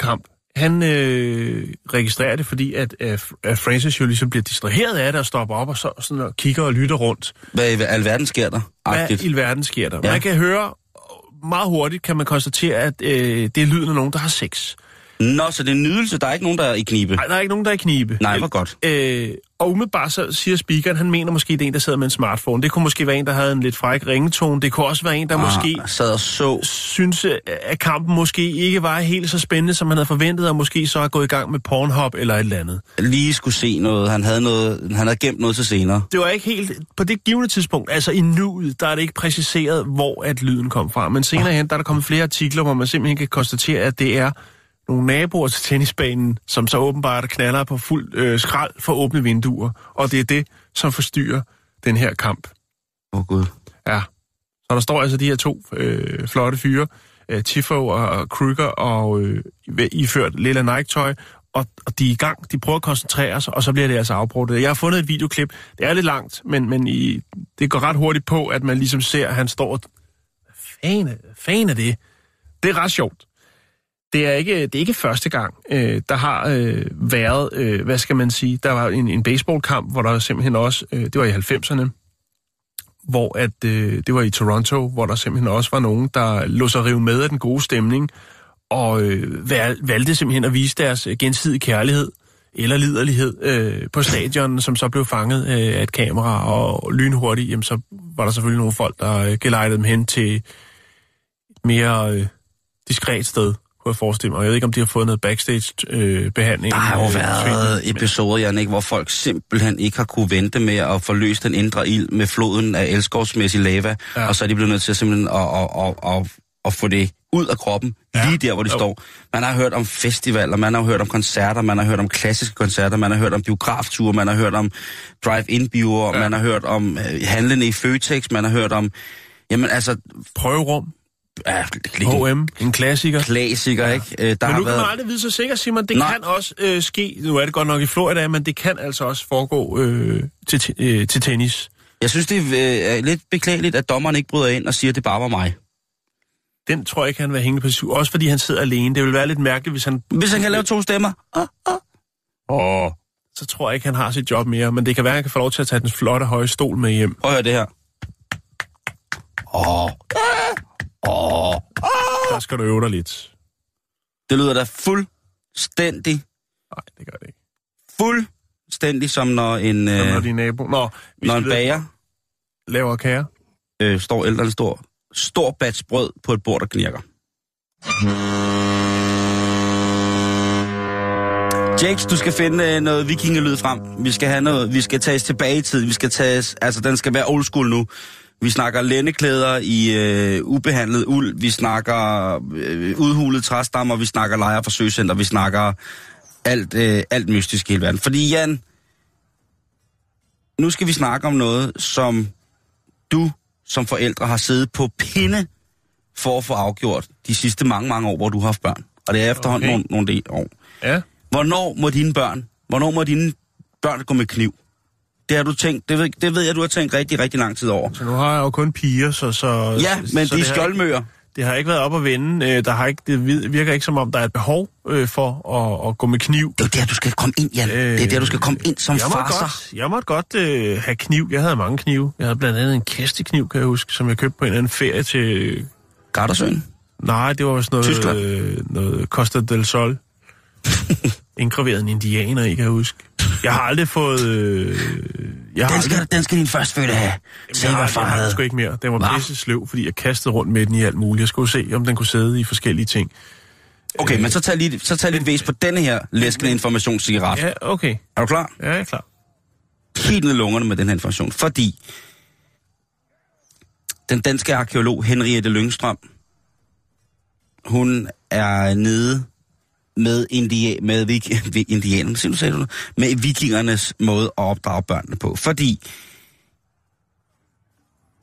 kamp, han øh, registrerer det, fordi at, at Francis jo ligesom bliver distraheret af det og stopper op og, så, sådan, og kigger og lytter rundt. Hvad i alverden sker der? Agtigt. Hvad i alverden sker der? Ja. Man kan høre, meget hurtigt kan man konstatere, at øh, det er lyden af nogen, der har sex. Nå, så det er en nydelse, der er ikke nogen, der er i knibe? Nej, der er ikke nogen, der er i knibe. Nej, hvor godt. Øh, og umiddelbart så siger speakeren, han mener måske, det er en, der sidder med en smartphone. Det kunne måske være en, der havde en lidt fræk ringetone. Det kunne også være en, der ah, måske sad og så. Synes, at kampen måske ikke var helt så spændende, som han havde forventet, og måske så er gået i gang med Pornhub eller et eller andet. Lige skulle se noget. Han havde, noget, han havde gemt noget til senere. Det var ikke helt... På det givne tidspunkt, altså i nuet, der er det ikke præciseret, hvor at lyden kom fra. Men senere hen, der er der kommet flere artikler, hvor man simpelthen kan konstatere, at det er... nogle naboer til tennisbanen, som så åbenbart knaller på fuld øh, skrald for åbne vinduer. Og det er det, som forstyrrer den her kamp. Åh oh, gud. Ja. Så der står altså de her to øh, flotte fyre, øh, Tiafoe og Kruger, og øh, iført lille Nike-tøj, og, og de er i gang. De prøver at koncentrere sig, og så bliver det altså afbrudt. Jeg har fundet et videoklip. Det er lidt langt, men, men i, det går ret hurtigt på, at man ligesom ser, at han står... Hvad fanden er det? Det er ret sjovt. Det er ikke, det er ikke første gang, øh, der har øh, været, øh, hvad skal man sige, der var en, en baseballkamp, hvor der simpelthen også, øh, det var i halvfemserne, hvor at, øh, det var i Toronto, hvor der simpelthen også var nogen, der lå sig rive med af den gode stemning, og øh, valgte simpelthen at vise deres gensidige kærlighed eller liderlighed øh, på stadion, som så blev fanget øh, af et kamera, og lynhurtigt, jamen, så var der selvfølgelig nogle folk, der øh, gelejtede dem hen til et mere øh, diskret sted. Jeg forestille mig. Jeg ved ikke, om de har fået noget backstage-behandling. Øh, der har jo været øh, episoder, Jan, ikke, hvor folk simpelthen ikke har kunne vente med at forløse den indre ild med floden af elskovsmæssig lava, ja. Og så er de blevet nødt til simpelthen at, at, at, at, at få det ud af kroppen, ja. Lige der, hvor de jo. Står. Man har hørt om festivaler, man har hørt om koncerter, man har hørt om klassiske koncerter, man har hørt om biografture, man har hørt om drive-in-bioer, ja. Man har hørt om handlende i Føtex, man har hørt om... Jamen altså... Prøverum. Ja, H og M, en klassiker. Klassiker, ja. Ikke? Øh, der men nu har været... kan man aldrig vide så sikkert, Simon. Det Nej. Kan også øh, ske, nu er det godt nok i Florida, men det kan altså også foregå øh, til, t- øh, til tennis. Jeg synes, det er øh, lidt beklageligt, at dommeren ikke bryder ind og siger, at det bare var mig. Den tror jeg ikke, han vil hænge på syv. Også fordi han sidder alene. Det vil være lidt mærkeligt, hvis han... Hvis han kan lave to stemmer. Åh, oh, oh. oh. Så tror jeg ikke, han har sit job mere. Men det kan være, at han kan få lov til at tage den flotte høje stol med hjem. Prøv at høre det her. Åh. Oh. Åh, oh, oh. Der skal du øve dig lidt. Det lyder da fuldstændig... Nej, det gør det ikke. Fuldstændig som når en... Som øh, når din nabo... Nå, når en bager... Laver kager. Øh, står ældre eller stor. Stor batch brød på et bord, der knirker. Jakes, du skal finde øh, noget vikingelyd frem. Vi skal have noget... Vi skal tages tilbage i tid. Vi skal tages... Altså, den skal være old school nu. Vi snakker lændeklæder i øh, ubehandlet uld, vi snakker øh, udhulet træstammer, vi snakker lejre fra søgecenter, vi snakker alt, øh, alt mystisk i hele verden. Fordi Jan, nu skal vi snakke om noget, som du som forældre har siddet på pinde for at få afgjort de sidste mange, mange år, hvor du har haft børn. Og det er efterhånden okay. nogle, nogle år. Ja. Hvornår må dine børn, hvornår må dine børn gå med kniv? Det har du tænkt, det ved, det ved jeg, du har tænkt rigtig, rigtig lang tid over. Så nu har jeg jo kun piger, så... så ja, men så de skjoldmøger. Har, det har ikke været op at vende. Der har ikke, det virker ikke som om, der er et behov øh, for at, at gå med kniv. Det er der, du skal komme ind, Jan. Øh, det er der, du skal komme ind som jeg farser. Godt, jeg måtte godt øh, have kniv. Jeg havde mange knive. Jeg havde blandt andet en kastekniv, kan jeg huske, som jeg købte på en eller anden ferie til... Gardersøen? Nej, det var sådan noget... Tyskland? Øh, noget Costa del Sol. Indgraveret en indianer, I kan huske. Jeg har aldrig fået... Øh, jeg har den, skal, aldrig... den skal din førstfødte have. Se, hvad far havde. Jeg sgu ikke mere. Den var pisse sløv, fordi jeg kastede rundt med den i alt muligt. Jeg skulle se, om den kunne sidde i forskellige ting. Okay, øh, men så tag lidt, så tag lidt væs på denne her læskende informationscigaret. Ja, okay. Er du klar? Ja, jeg er klar. Helt ned lungerne med den her information, fordi den danske arkeolog Henriette Lyngstrøm, hun er nede... med india med vik- indianerne, siger du, siger du, med vikingernes måde at opdrage børnene på, fordi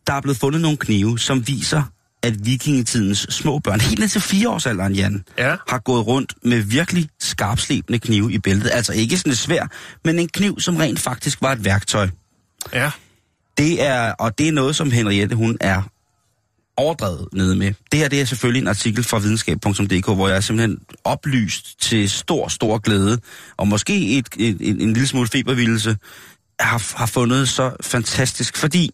der er blevet fundet nogle knive, som viser, at vikingetidens små børn, helt ned til fireårsalderen, Jan, ja. Har gået rundt med virkelig skarpslebende knive i bæltet. Altså ikke sådan et sværd, men en kniv, som rent faktisk var et værktøj. Ja. Det er, og det er noget, som Henriette, hun er overdrevet nede med. Det her, det er selvfølgelig en artikel fra videnskab punktum d k, hvor jeg er simpelthen oplyst til stor, stor glæde, og måske et, et, en, en lille smule febervildelse, har, har fundet så fantastisk, fordi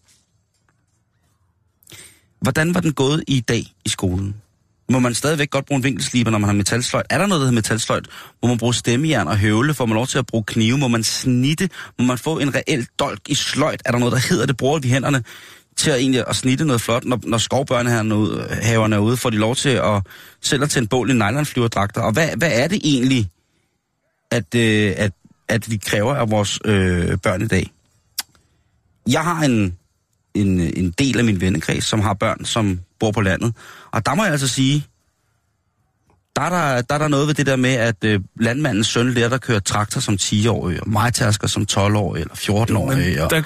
hvordan var den gået i dag i skolen? Må man stadigvæk godt bruge en vinkelsliber, når man har metalsløjt? Er der noget, der hedder metalsløjt? Må man bruge stemmejern og høvle? Får man lov til at bruge knive? Må man snitte? Må man få en reel dolk i sløjt? Er der noget, der hedder det? Bruger vi hænderne til at, egentlig at snitte noget flot, når, når skovbørnehaverne er ude, får de lov til at selv at tænde bål i nylonflyverdragter. Og hvad, hvad er det egentlig, at, øh, at, at vi kræver af vores øh, børn i dag? Jeg har en, en, en del af min vennekreds, som har børn, som bor på landet. Og der må jeg altså sige, der er der, der, er der noget ved det der med, at øh, landmandens søn lærer at køre traktor som ti-årig, og majtasker som tolv-årig eller fjorten-årig. Og... Der,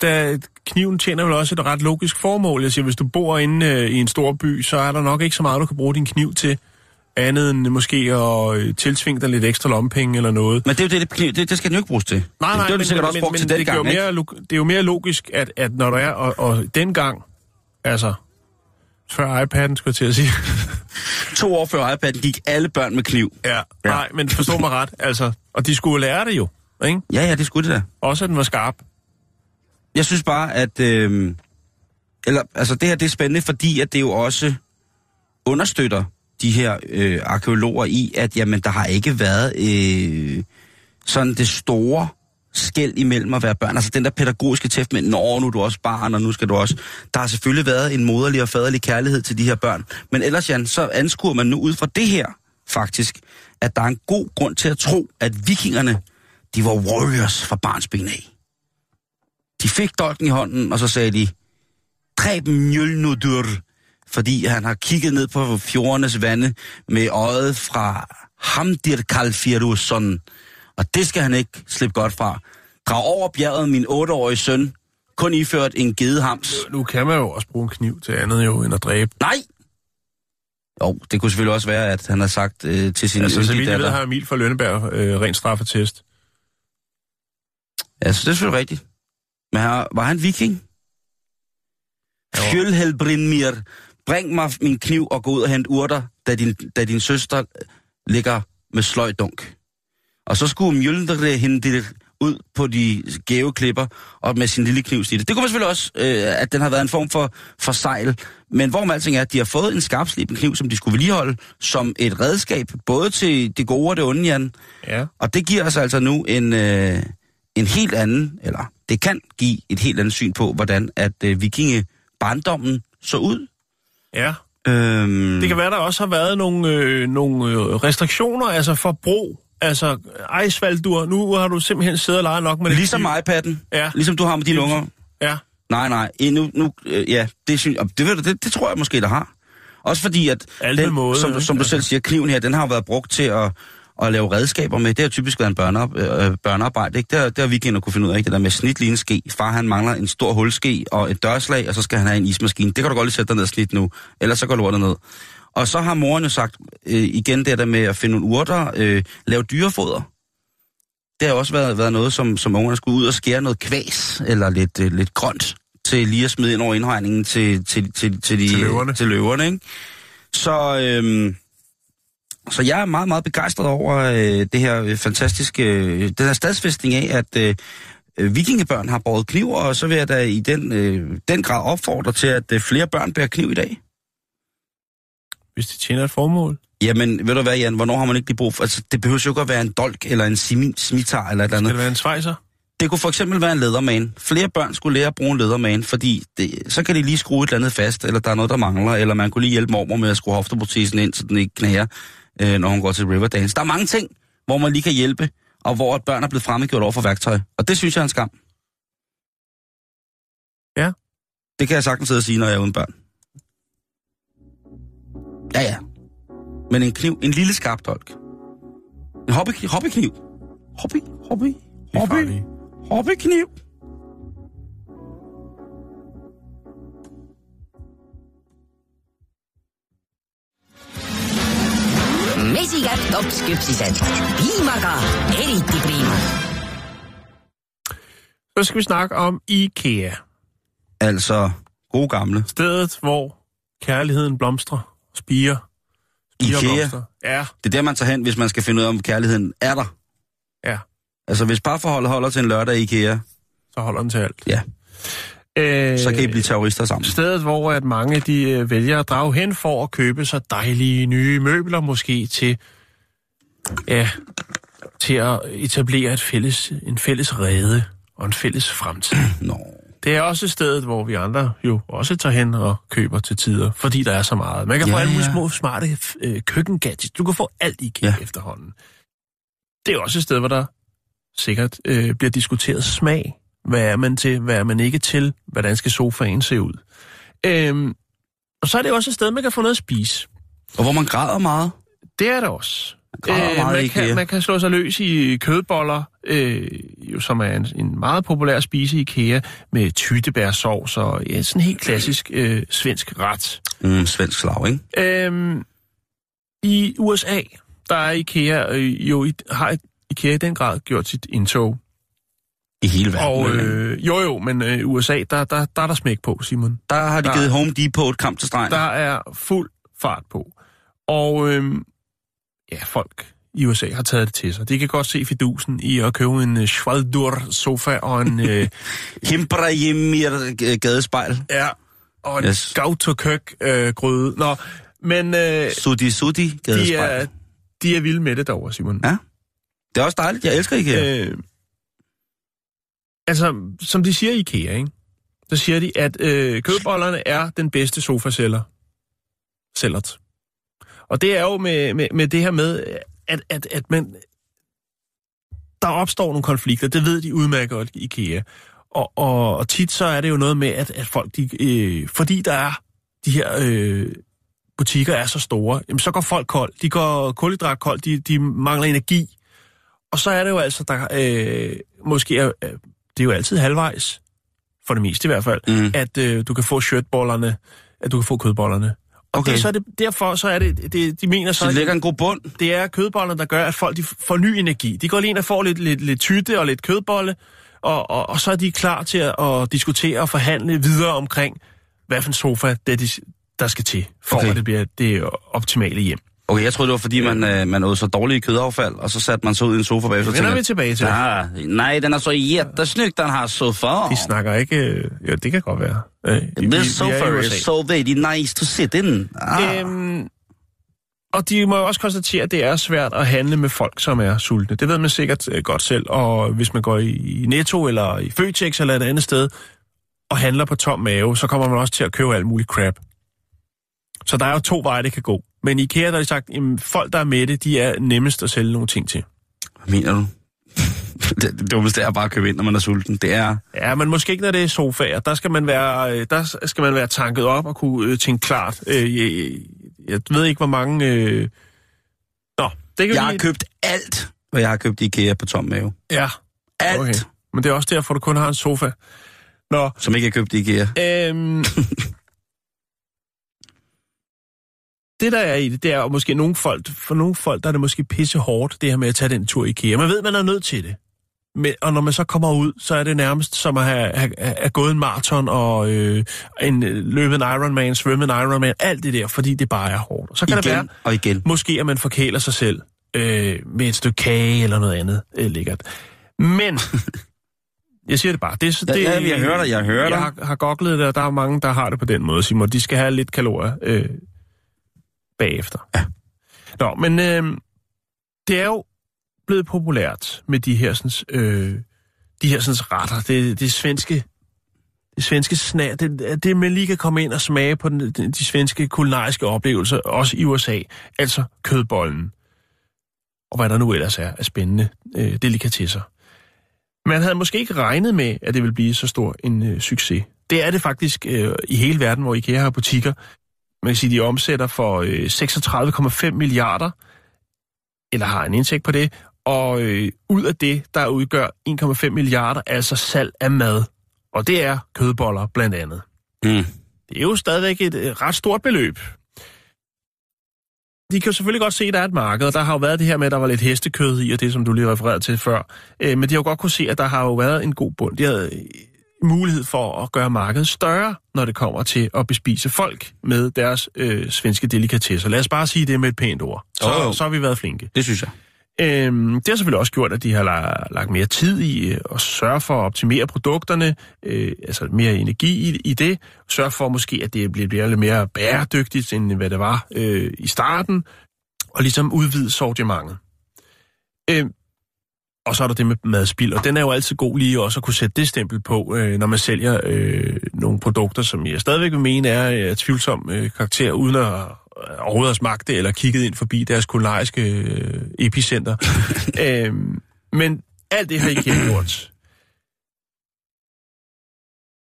der, kniven tjener vel også et ret logisk formål. Jeg siger, hvis du bor inde øh, i en stor by, så er der nok ikke så meget, du kan bruge din kniv til, andet end måske at øh, tilsvinge dig lidt ekstra lommepenge eller noget. Men det er jo det, det, det, det skal den jo ikke bruges til. Nej, nej, det, det, det, det, men, men, men det, gang, mere, det er jo mere logisk, at, at når der er, og, og dengang, altså... Før iPad'en, skulle jeg til at sige. To år før iPad'en gik alle børn med kniv. Ja, nej, men forstå mig ret, altså. Og de skulle lære det jo, ikke? Ja, ja, det skulle det da. Også at den var skarp. Jeg synes bare, at... Øh, eller, altså, det her, det er spændende, fordi at det jo også understøtter de her øh, arkæologer i, at jamen, der har ikke været øh, sådan det store... skel imellem at være børn. Altså den der pædagogiske tæft med, nå, nu er du også barn, og nu skal du også... Der har selvfølgelig været en moderlig og faderlig kærlighed til de her børn. Men ellers, Jan, så anskuer man nu ud fra det her, faktisk, at der er en god grund til at tro, at vikingerne, de var warriors fra barnsben af. De fik dolken i hånden, og så sagde de, dræb Mjølnudur, fordi han har kigget ned på fjordernes vande med øjet fra Hamdir Kalfirusson. Og det skal han ikke slippe godt fra. Drag over bjerget min otteårige søn, kun iført en gedehams. Nu kan man jo også bruge en kniv til andet jo, end at dræbe. Nej! Jo, det kunne selvfølgelig også være, at han har sagt øh, til sin... Altså, så vidt jeg ved, har Emil fra Lønneberg øh, ren straffetest. Ja, så det er selvfølgelig rigtigt. Men her, var han viking? Fjølhelbrinmir, bring mig min kniv og gå ud og hente urter, da din, da din søster ligger med sløjdunk. Og så skulle Mjølndre hente det ud på de gæve klipper og med sin lille knivstitte. Det kunne man selvfølgelig også, øh, at den har været en form for, for sejl. Men hvorom alting er, at de har fået en skarpsliben kniv, som de skulle vedligeholde, som et redskab, både til det gode og det onde, Jan. Ja. Og det giver os altså nu en, øh, en helt anden, eller det kan give et helt andet syn på, hvordan at øh, vikingebarndommen så ud. Ja. Øhm... Det kan være, der også har været nogle, øh, nogle restriktioner, altså forbrug. Altså, ej Svaldur, nu har du simpelthen siddet og leget nok med det. Ligesom iPad'en, ja. Ligesom du har med dine unger. Ja. Nej, nej, nu, nu ja, det, synes, det, det, det tror jeg måske, der har. Også fordi, at den, måde, som, som du ja. selv siger, kniven her, den har været brugt til at, at lave redskaber med. Det har typisk været en børneop, øh, børnearbejde, ikke? Det har, det har vikingerne kunne finde ud af, ikke? Det der med snit lige en ske. Far, han mangler en stor hulske og et dørslag, og så skal han have en ismaskine. Det kan du godt lige sætte dig ned og snit nu, ellers så går lortet ned. Og så har moren jo sagt, øh, igen det der med at finde nogle urter, øh, lave dyrefoder. Det har også været, været noget, som, som ungerne skulle ud og skære noget kvæs, eller lidt, øh, lidt grønt, til lige at smide ind over indhegningen til, til, til, til, de, til løverne. Til løverne, ikke? Så, øh, så jeg er meget, meget begejstret over øh, det her fantastiske, øh, den her stadsfæstning af, at... Øh, vikingebørn har båret kniv, og så vil jeg da i den, øh, den grad opfordre til, at øh, flere børn bærer kniv i dag. Hvis det tjener et formål. Jamen, ved du hvad, Jan, hvornår har man ikke det brug for? Altså, det behøver jo ikke at være en dolk, eller en smitar, eller et eller andet. Skal det være en svejser? Det kunne for eksempel være en ledermane. Flere børn skulle lære at bruge en ledermane, fordi det, så kan de lige skrue et eller andet fast, eller der er noget, der mangler, eller man kunne lige hjælpe mormor med at skrue hofteprotesen ind, så den ikke knager, øh, når hun går til Riverdance. Der er mange ting, hvor man lige kan hjælpe. Og hvor et børn er blevet fremmedgjort over for værktøj. Og det synes jeg er en skam. Ja. Det kan jeg sagtens sidde og sige, når jeg er uden børn. Ja, ja. Men en kniv, en lille skarp dolk. En hobbykniv. Hobbykniv. Hobby, hobby, hobby, hobbykniv. Mesikät topskybsiset. Viimaga, eriti prima. Så skal vi snakke om IKEA. Altså, gode gamle. Stedet, hvor kærligheden blomstrer, spiger. spiger IKEA? Blomstrer. Ja. Det er der, man tager hen, hvis man skal finde ud af, om kærligheden er der. Ja. Altså, hvis parforholdet holder til en lørdag i IKEA... Så holder den til alt. Ja. Øh, så kan I blive terrorister sammen. Stedet, hvor at mange de vælger at drage hen for at købe så dejlige nye møbler, måske til, ja, til at etablere et fælles, en fælles rede og en fælles fremtid. Nå. Det er også stedet, hvor vi andre jo også tager hen og køber til tider, fordi der er så meget. Man kan ja, få alle mulige små, smarte øh, køkkengadgets. Du kan få alt i IKEA ja. efterhånden. Det er også et sted, hvor der sikkert øh, bliver diskuteret smag. Hvad er man til? Hvad er man ikke til? Hvordan skal sofaen se ud? Øhm, og så er det også et sted, man kan få noget at spise. Og hvor man græder meget. Det er det også. Man, øh, man, kan, man kan slå sig løs i kødboller, øh, jo, som er en, en meget populær spise i IKEA, med tyttebærsovs og ja, sådan en helt klassisk øh, svensk ret. Mm, svensk slav, ikke? Øhm, I U S A, der er IKEA, øh, jo, har IKEA i den grad gjort sit indtog. i hele verden. Og, øh, jo jo, men øh, U S A, der, der, der er der smæk på, Simon. Der har de der, givet Home Depot et kamp til stregen. Der er fuld fart på. Og øh, ja, folk i U S A har taget det til sig. De kan godt se fidusen i at købe en Schwaldur-sofa og en... Øh, Himbrajemir-gadespejl. Ja, og en yes. Gauterkøk-grøde. Øh, Nå, men... Øh, Sudi-sudi-gadespejl. De er, de er vilde med det derovre, Simon. Ja, det er også dejligt. Jeg elsker IKEA. Øh, altså, som de siger i IKEA, ikke? Så siger de, at øh, kødbollerne er den bedste sofa-sælger. Sællet. Og det er jo med, med, med det her med... At, at, at man, der opstår nogle konflikter, det ved de udmærket godt i IKEA. Og, og, og tit så er det jo noget med, at, at folk, de, øh, fordi der er de her øh, butikker er så store, jamen så går folk kold, de går kulhydratkold, de, de mangler energi. Og så er det jo altså, der øh, måske er, øh, det er jo altid halvvejs, for det meste i hvert fald, mm. at øh, du kan få shirtbollerne, at du kan få kødbollerne. Okay. Det, så er det, derfor så er det, det de mener så... Så det lægger en god bund. Det er kødbollerne, der gør, at folk de får ny energi. De går lige ind og får lidt, lidt, lidt tytte og lidt kødbolle, og, og, og så er de klar til at, at diskutere og forhandle videre omkring, hvad for en sofa det, de, der skal til, for okay. at det bliver det optimale hjem. Okay, jeg troede, det var fordi, man, øh, man åd så dårlige kødaffald, og så satte man så ud i en sofa bagefter. Det vender vi tilbage til. Ja, nej, den er så jættesnyk, den har sofa. De snakker ikke... Jo, det kan godt være. Øh, de, This sofa is so very nice to sit in. Ah. Øhm, og de må også konstatere, at det er svært at handle med folk, som er sultne. Det ved man sikkert øh, godt selv. Og hvis man går i Netto eller i Føtex eller et andet sted og handler på tom mave, så kommer man også til at købe alt muligt crap. Så der er jo to veje, det kan gå. Men i IKEA, der har de sagt, at folk, der er mætte, de er nemmest at sælge nogle ting til. Hvad mener du? Det dummeste er bare at købe ind, når man er sulten. Det er... Ja, men måske ikke, når det er sofaer. Der skal man være, der skal man være tanket op og kunne tænke klart. Jeg ved ikke, hvor mange... Nå, det kan Jeg har lige... købt alt, hvad jeg har købt i IKEA på tom mave. Ja. Alt. Okay. Men det er også derfor, du kun har en sofa. Nå. Som ikke er købt i IKEA. Øhm... Det, der er i det, det er måske nogle folk, for nogle folk, der er det måske pisse hårdt, det her med at tage den tur i IKEA. Man ved, man er nødt til det. Men, og når man så kommer ud, så er det nærmest som at have, have, have gået en maraton og øh, en, løbe en Ironman, svømme en Ironman, alt det der, fordi det bare er hårdt. Så kan igen, det være, og igen. Måske at man forkæler sig selv øh, med et stykke kage eller noget andet øh, lækkert. Men... Jeg siger det bare. Det, det, ja, jeg hører dig, jeg hører dig. Jeg har, har goglet det, og der er mange, der har det på den måde, Simon. De skal have lidt kalorier. Øh, bagefter. Ja. Nå, men øh, det er jo blevet populært med de her sådan, øh, de her sådan retter. Det, det svenske, det svenske snag, det, det man lige kan komme ind og smage på den, de, de svenske kulinariske oplevelser, også i U S A, altså kødbollen. Og hvad der nu ellers er, er spændende øh, delikatesser. Man havde måske ikke regnet med, at det ville blive så stor en øh, succes. Det er det faktisk øh, i hele verden, hvor IKEA har butikker. Man kan sige, de omsætter for seksogtredive komma fem milliarder, eller har en indtægt på det, og øh, ud af det, der udgør en komma fem milliarder, altså salg af mad. Og det er kødboller blandt andet. Mm. Det er jo stadigvæk et øh, ret stort beløb. De kan jo selvfølgelig godt se, at der er et marked, og der har jo været det her med, at der var lidt hestekød i, og det som du lige refererede til før. Øh, men de har jo godt kunne se, at der har jo været en god bund. De havde, øh, mulighed for at gøre markedet større, når det kommer til at bespise folk med deres øh, svenske delikatesser. Lad os bare sige det med et pænt ord. Så, oh, så har vi været flinke. Det synes jeg. Øhm, det har selvfølgelig også gjort, at de har lagt, lagt mere tid i øh, at sørge for at optimere produkterne, øh, altså mere energi i, i det, sørge for måske, at det bliver lidt mere bæredygtigt, end hvad det var øh, i starten, og ligesom udvide sortimentet. Øh, Og så er der det med madspild, og den er jo altid god lige også at kunne sætte det stempel på, øh, når man sælger øh, nogle produkter, som jeg stadigvæk vil mene er øh, tvivlsom øh, karakter, uden at øh, overhovedet at smage det, eller kigget ind forbi deres kulinariske øh, epicenter. øh, men alt det har IKEA gjort.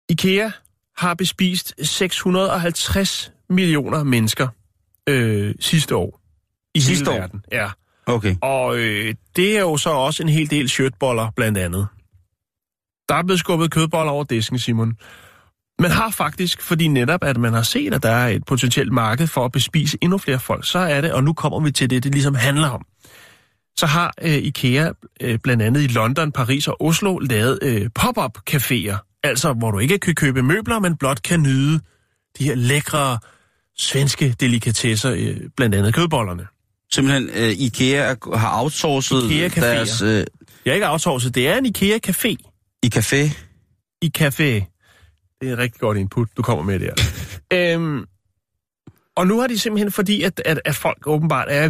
IKEA har bespist seks hundrede og halvtreds millioner mennesker øh, sidste år. I sidste hele år? Verden, ja. Okay. Og øh, det er jo så også en hel del shirtboller, blandt andet. Der er blevet skubbet kødboller over disken, Simon. Man har faktisk, fordi netop, at man har set, at der er et potentielt marked for at bespise endnu flere folk, så er det, og nu kommer vi til det, det ligesom handler om. så har øh, IKEA øh, blandt andet i London, Paris og Oslo lavet øh, pop-up caféer, altså hvor du ikke kan købe møbler, men blot kan nyde de her lækre svenske delikatesser, øh, blandt andet kødbollerne. Simpelthen øh, IKEA har outsourcet IKEA-caféer. Deres... Øh... Jeg er ikke outsourcet, det er en IKEA-café. I café? I café. Det er et rigtig godt input, du kommer med der. øhm, og nu har de simpelthen, fordi at, at, at folk åbenbart er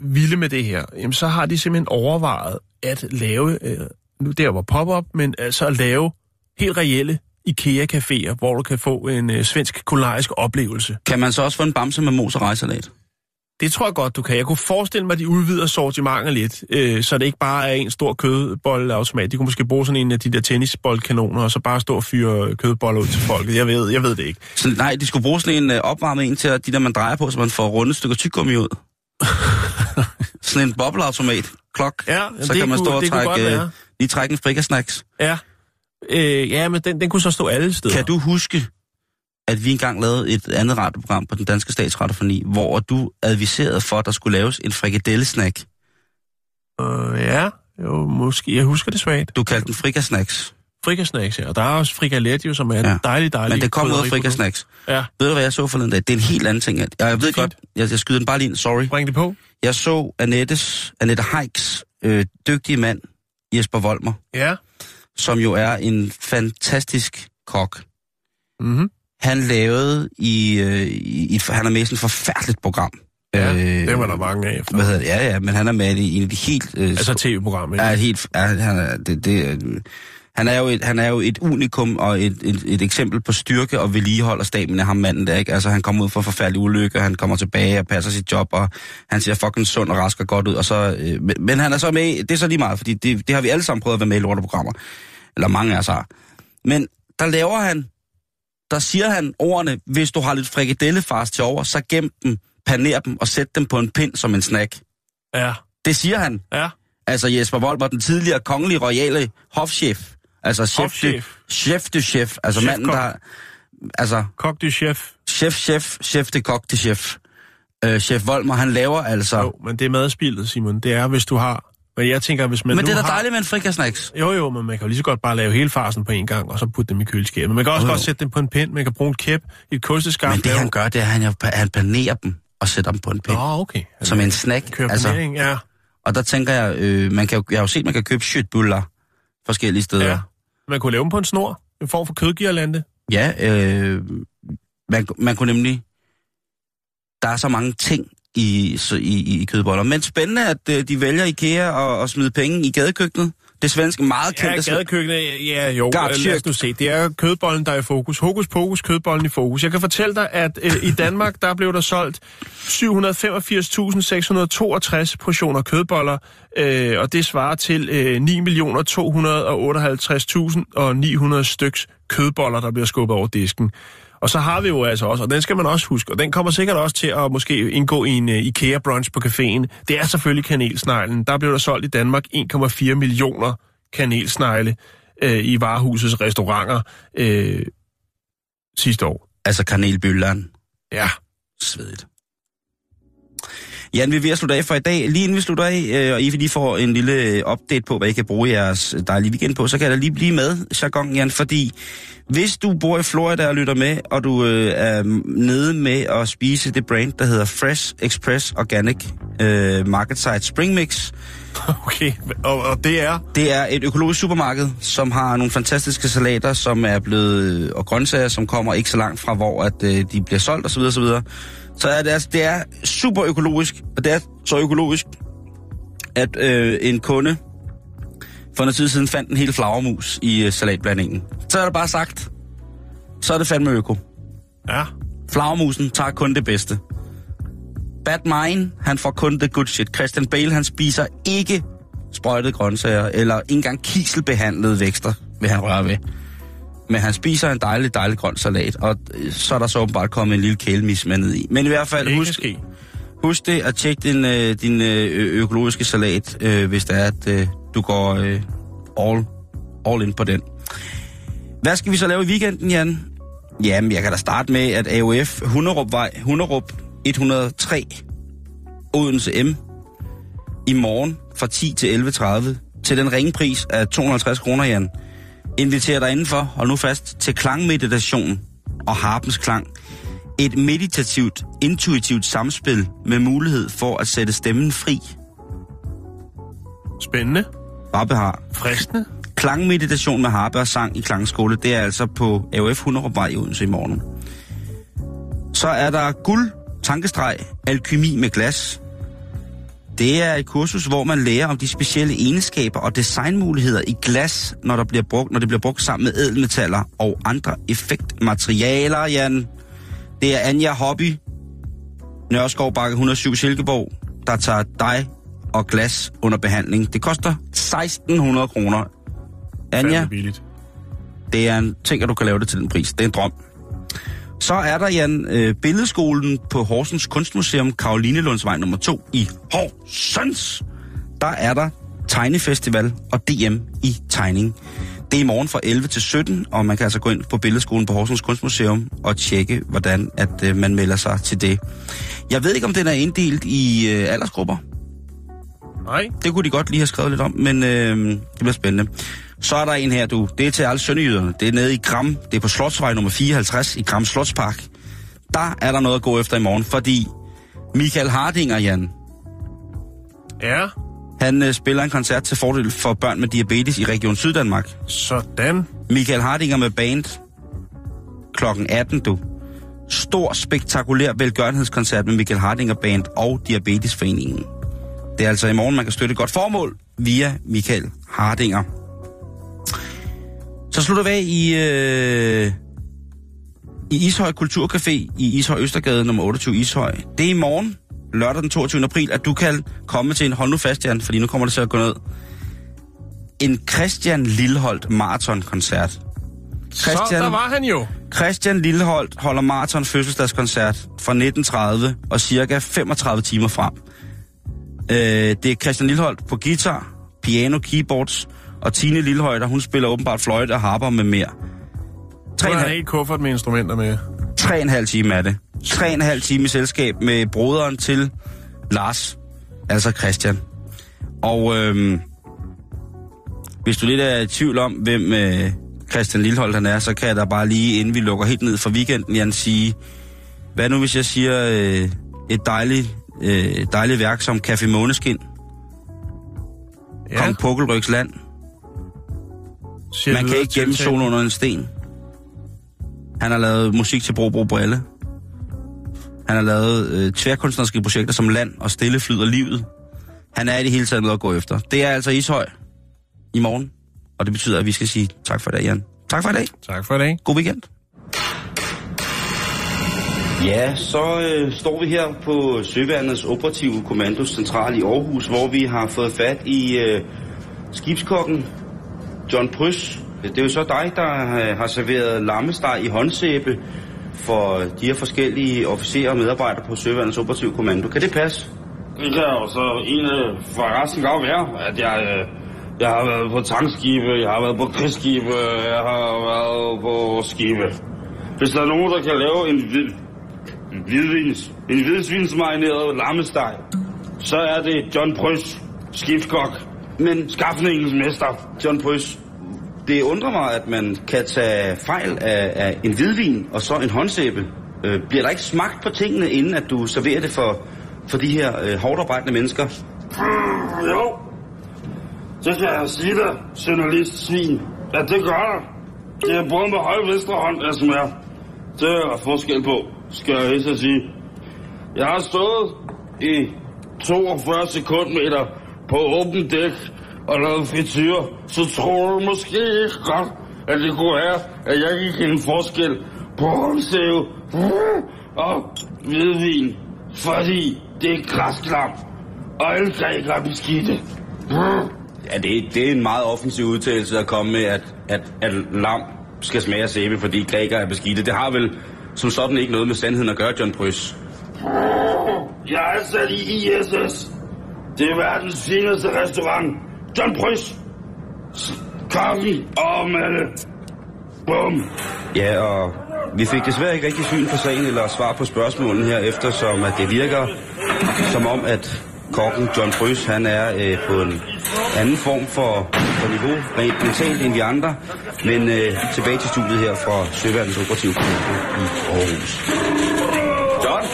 vilde med det her, jamen, så har de simpelthen overvejet at lave, øh, nu der var pop-up, men altså at lave helt reelle IKEA-caféer, hvor du kan få en øh, svensk kulinarisk oplevelse. Kan man så også få en bamse med mos og rejsalat? Det tror jeg godt, du kan. Jeg kunne forestille mig, at de udvider sortimentet lidt, øh, så det ikke bare er en stor kødbolleautomat. De kunne måske bruge sådan en af de der tennisboldkanoner, og så bare stå og fyre kødboller ud til folket. Jeg ved, jeg ved det ikke. Så nej, de skulle bruge sådan en øh, opvarmet en til, at de der, man drejer på, så man får runde stykker tyggegummi ud. Sådan en bobleautomat. Klok. Ja, så kan man stå kunne, og trække, øh, lige trække en frikasnacks. Ja, øh, ja men den, den kunne så stå alle steder. Kan du huske, at vi engang lavede et andet radioprogram på den danske statsradiofoni, hvor du adviserede for, at der skulle laves en frikadellesnack? Uh, ja, jo, måske. Jeg husker det svagt. Du kaldte den frikasnacks. Frikasnacks, ja. Og der er også frikalet, som er en ja. dejlig, dejlig... Men det kommer ud af frikasnacks. Ja. Ved du, hvad jeg så forleden dag? Det er en helt anden ting. Jeg, jeg ved godt, jeg, jeg skyder den bare lige ind. Sorry. Bring det på. Jeg så Anettes, Anette Heiks øh, dygtige mand, Jesper Vollmer, ja. som jo er en fantastisk kok. Mhm. Han lavede i, øh, i et, han er med i sådan et forfærdeligt program. Ja, øh, det var der mange af. Hvad hedder det? Ja, ja, men han er med i et helt... Øh, altså tv-program, ikke? Ja, helt, ja, han, er, det, det, han, er jo et, han er jo et unikum og et, et, et eksempel på styrke og vedligehold og staben af ham manden der, ikke? Altså han kommer ud for forfærdelige ulykker, han kommer tilbage og passer sit job, og han ser fucking sund og rask og godt ud, og så... Øh, men, men han er så med, det er så lige meget, fordi det, det har vi alle sammen prøvet at være med i lorteprogrammer. Eller mange af os har. Men der laver han... Der siger han ordene, hvis du har lidt frikadellefars til over, så gem dem, paner dem og sæt dem på en pind som en snack. Ja. Det siger han. Ja. Altså Jesper Vollmer, den tidligere kongelige royale hofchef. Altså chef, chef de chef. Altså chef manden, kok. Der... Altså... Kok de chef. Chef, chef, chef de kok de chef. Øh, chef Vollmer, han laver altså... Jo, men det er madspildet, Simon. Det er, hvis du har... Men jeg tænker, hvis man Men nu det er da har... dejligt med en frikasnacks. Jo, jo, men man kan jo lige så godt bare lave hele farsen på en gang, og så putte dem i køleskabet. Men man kan også oh, godt jo. sætte dem på en pind, man kan bruge en kæp, et kosteskaft. Men det han gør, det er, at han, han panerer dem og sætter dem på en pind. Åh, oh, okay. Han som en snack. Altså. Ja. Og der tænker jeg, øh, man kan jo, jeg har jo set, at man kan købe shitbuller forskellige steder. Ja. Man kunne lave dem på en snor, en form for kødgirlande. Ja, øh, man, man kunne nemlig... Der er så mange ting i, så, i, i kødboller. Men spændende, at øh, de vælger IKEA og, og smide penge i gadekøkkenet. Det svenske meget kendte... Ja, gadekøkkenet, ja jo, Gartjøk. Lad os nu se. Det er kødbollen, der er i fokus. Hokus pokus, kødbollen i fokus. Jeg kan fortælle dig, at øh, i Danmark, der blev der solgt syv hundrede femogfirs tusind seks hundrede toogtres portioner kødboller, øh, og det svarer til øh, ni millioner to hundrede otteoghalvtreds tusind ni hundrede styks kødboller, der bliver skubbet over disken. Og så har vi jo altså også, og den skal man også huske, og den kommer sikkert også til at måske indgå i en uh, IKEA-brunch på caféen. Det er selvfølgelig kanelsneglen. Der blev der solgt i Danmark en komma fire millioner kanelsnegle øh, i varehusets restauranter øh, sidste år. Altså kanelbølleren? Ja. Svedigt. Jan, vi er ved at slutte af for i dag. Lige inden vi slutter af, øh, og I lige får en lille update på, hvad I kan bruge jeres dejlige weekend på, så kan jeg da lige blive med, jargon, Jan, fordi hvis du bor i Florida og lytter med, og du øh, er nede med at spise det brand, der hedder Fresh Express Organic øh, Market Side Spring Mix. Okay, og, og det er? Det er et økologisk supermarked, som har nogle fantastiske salater, som er blevet, og grøntsager, som kommer ikke så langt fra, hvor at, øh, de bliver solgt osv. osv. Så er det, altså, det er super økologisk, og det er så økologisk, at øh, en kunde for noget tid siden fandt en hel flagermus i øh, salatblandingen. Så er det bare sagt, så er det fandme øko. Ja. Flagermusen tager kun det bedste. Bad mine, han får kun det good shit. Christian Bale, han spiser ikke sprøjtede grøntsager, eller ikke engang kiselbehandlede vækster, vil han røre ved. Men han spiser en dejlig, dejlig grøn salat, og så er der så åbenbart kommet en lille kælemis med ned i. Men i hvert fald, husk, husk det at tjekke din, øh, din øh, økologiske salat, øh, hvis det er, at øh, du går øh, all, all in på den. Hvad skal vi så lave i weekenden, Jan? Jamen, jeg kan da starte med, at A O F Hunderupvej, Hunderup et hundrede og tre, Odense M, i morgen fra ti til elleve tredive til den ringpris af to hundrede og halvtreds kroner, Jan. Inviterer dig indenfor, hold nu fast, til klangmeditation og harpens klang. Et meditativt, intuitivt samspil med mulighed for at sætte stemmen fri. Spændende. Rappe har. Fristende. Klangmeditation med harpe og sang i klangskole, det er altså på A O F Hunderupvej i Odense i morgen. Så er der guld, tankestreg, alkymi med glas. Det er et kursus, hvor man lærer om de specielle egenskaber og designmuligheder i glas, når, der bliver brugt, når det bliver brugt sammen med ædelmetaller og andre effektmaterialer, Jan. Det er Anja Hobby, Nørreskovbakke et hundrede og syv Silkeborg, der tager dig og glas under behandling. Det koster seksten hundrede kroner. Anja, det er en ting, at du kan lave det til den pris. Det er en drøm. Så er der, Jan, øh, Billedskolen på Horsens Kunstmuseum, Karolinelundsvej nummer to i Horsens. Der er der tegnefestival og D M i tegning. Det er i morgen fra elleve til sytten, og man kan altså gå ind på Billedskolen på Horsens Kunstmuseum og tjekke, hvordan at, øh, man melder sig til det. Jeg ved ikke, om den er inddelt i øh, aldersgrupper. Nej. Det kunne de godt lige have skrevet lidt om, men øh, det bliver spændende. Så er der en her, du. Det er til alle sønderjyderne. Det er nede i Gram. Det er på Slotsvej nummer fireoghalvtreds i Gram Slotspark. Der er der noget at gå efter i morgen, fordi Michael Hardinger, Jan. Ja? Han øh, spiller en koncert til fordel for børn med diabetes i Region Syddanmark. Sådan. Michael Hardinger med band. klokken atten, du. Stor, spektakulær velgørenhedskoncert med Michael Hardinger Band og Diabetesforeningen. Det er altså i morgen, man kan støtte et godt formål via Michael Hardinger. Så slutter vi af i, øh, i Ishøj Kulturcafé i Ishøj Østergade nummer otteogtyve Ishøj. Det er i morgen, lørdag den toogtyvende april, at du kan komme til en, hold nu fast, Jan, fordi nu kommer det til at gå ned, en Kristian Lilholt maratonkoncert. Christian, så der var han jo. Kristian Lilholt holder maraton fødselsdagskoncert fra nitten tredive og cirka femogtredive timer frem. Øh, det er Kristian Lilholt på guitar, piano, keyboards, og Tine Lillhøjder, hun spiller åbenbart fløjte og harper med mere. Du har en hel kuffert med instrumenter med. Tre og en halv time er det. Tre og en halv time i selskab med broderen til Lars, altså Christian. Og øhm, hvis du lidt er i tvivl om, hvem øh, Kristian Lilholt han er, så kan jeg da bare lige, inden vi lukker helt ned for weekenden, Jan, sige, hvad nu hvis jeg siger øh, et dejligt, øh, dejligt værk som Café Måneskin, ja. Kong Pukkelrygs Land, Man kan ikke gemme solen under en sten. Han har lavet musik til Bro Bro Brille. Han har lavet øh, tværkunstneriske projekter som Land og Stille flyder livet. Han er i det hele taget noget at gå efter. Det er altså Ishøj i morgen. Og det betyder, at vi skal sige tak for i dag, Jan. Tak for i dag. Tak for i dag. God weekend. Ja, så øh, står vi her på Søværnets Operative Kommando Central i Aarhus, hvor vi har fået fat i øh, skibskokken John Prys. Det er jo så dig, der har serveret lammesteg i håndsæbe for de her forskellige officerer og medarbejdere på Søværnets Operative Kommando. Kan det passe? Det kan jo så en fra resten godt være, at jeg, jeg har været på tankskibe, jeg har været på krigsskibe, jeg har været på skibe. Hvis der er nogen, der kan lave en, vid, en, hvidvins, en hvidvinsmarineret lammesteg, så er det John Prys, skibskok. Men skafningens mester, John Prys. Det undrer mig, at man kan tage fejl af, af en hvidvin og så en håndsæbe. Øh, bliver der ikke smagt på tingene, inden at du serverer det for, for de her øh, hårdarbejdende mennesker? Mm, jo. Det kan jeg sige dig, journalist svin. Ja, det gør der. Det er både med høj venstre hånd, der smager. Det er der forskel på, skal jeg helst sige. Jeg har stået i toogfyrre sekundmeter på åbent dæk og lavet frityre, så tror du måske ikke godt, at det kunne være, at jeg ikke kender forskel på håndsæve og hvidvin, fordi det er græsklam, og alle grækere beskidte. Ja, det, det er en meget offensiv udtalelse at komme med, at, at, at lam skal smage sæbe, fordi grækere er beskidte. Det har vel som sådan ikke noget med sandheden at gøre, John Prys. Jeg er sat i I S S. Det er verdens fineste restaurant. John Prys. Kokken og Malle. Bum. Ja, og vi fik desværre ikke rigtig syn for sagen eller svar på spørgsmålene her, eftersom at det virker som om, at kokken John Prys, han er øh, på en anden form for, for niveau, rent mentalt, end vi andre. Men øh, tilbage til studiet her fra Søværnets Operative Kommando i Aarhus. John!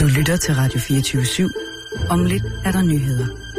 Du lytter til Radio fireogtyve syv. Om lidt er der nyheder.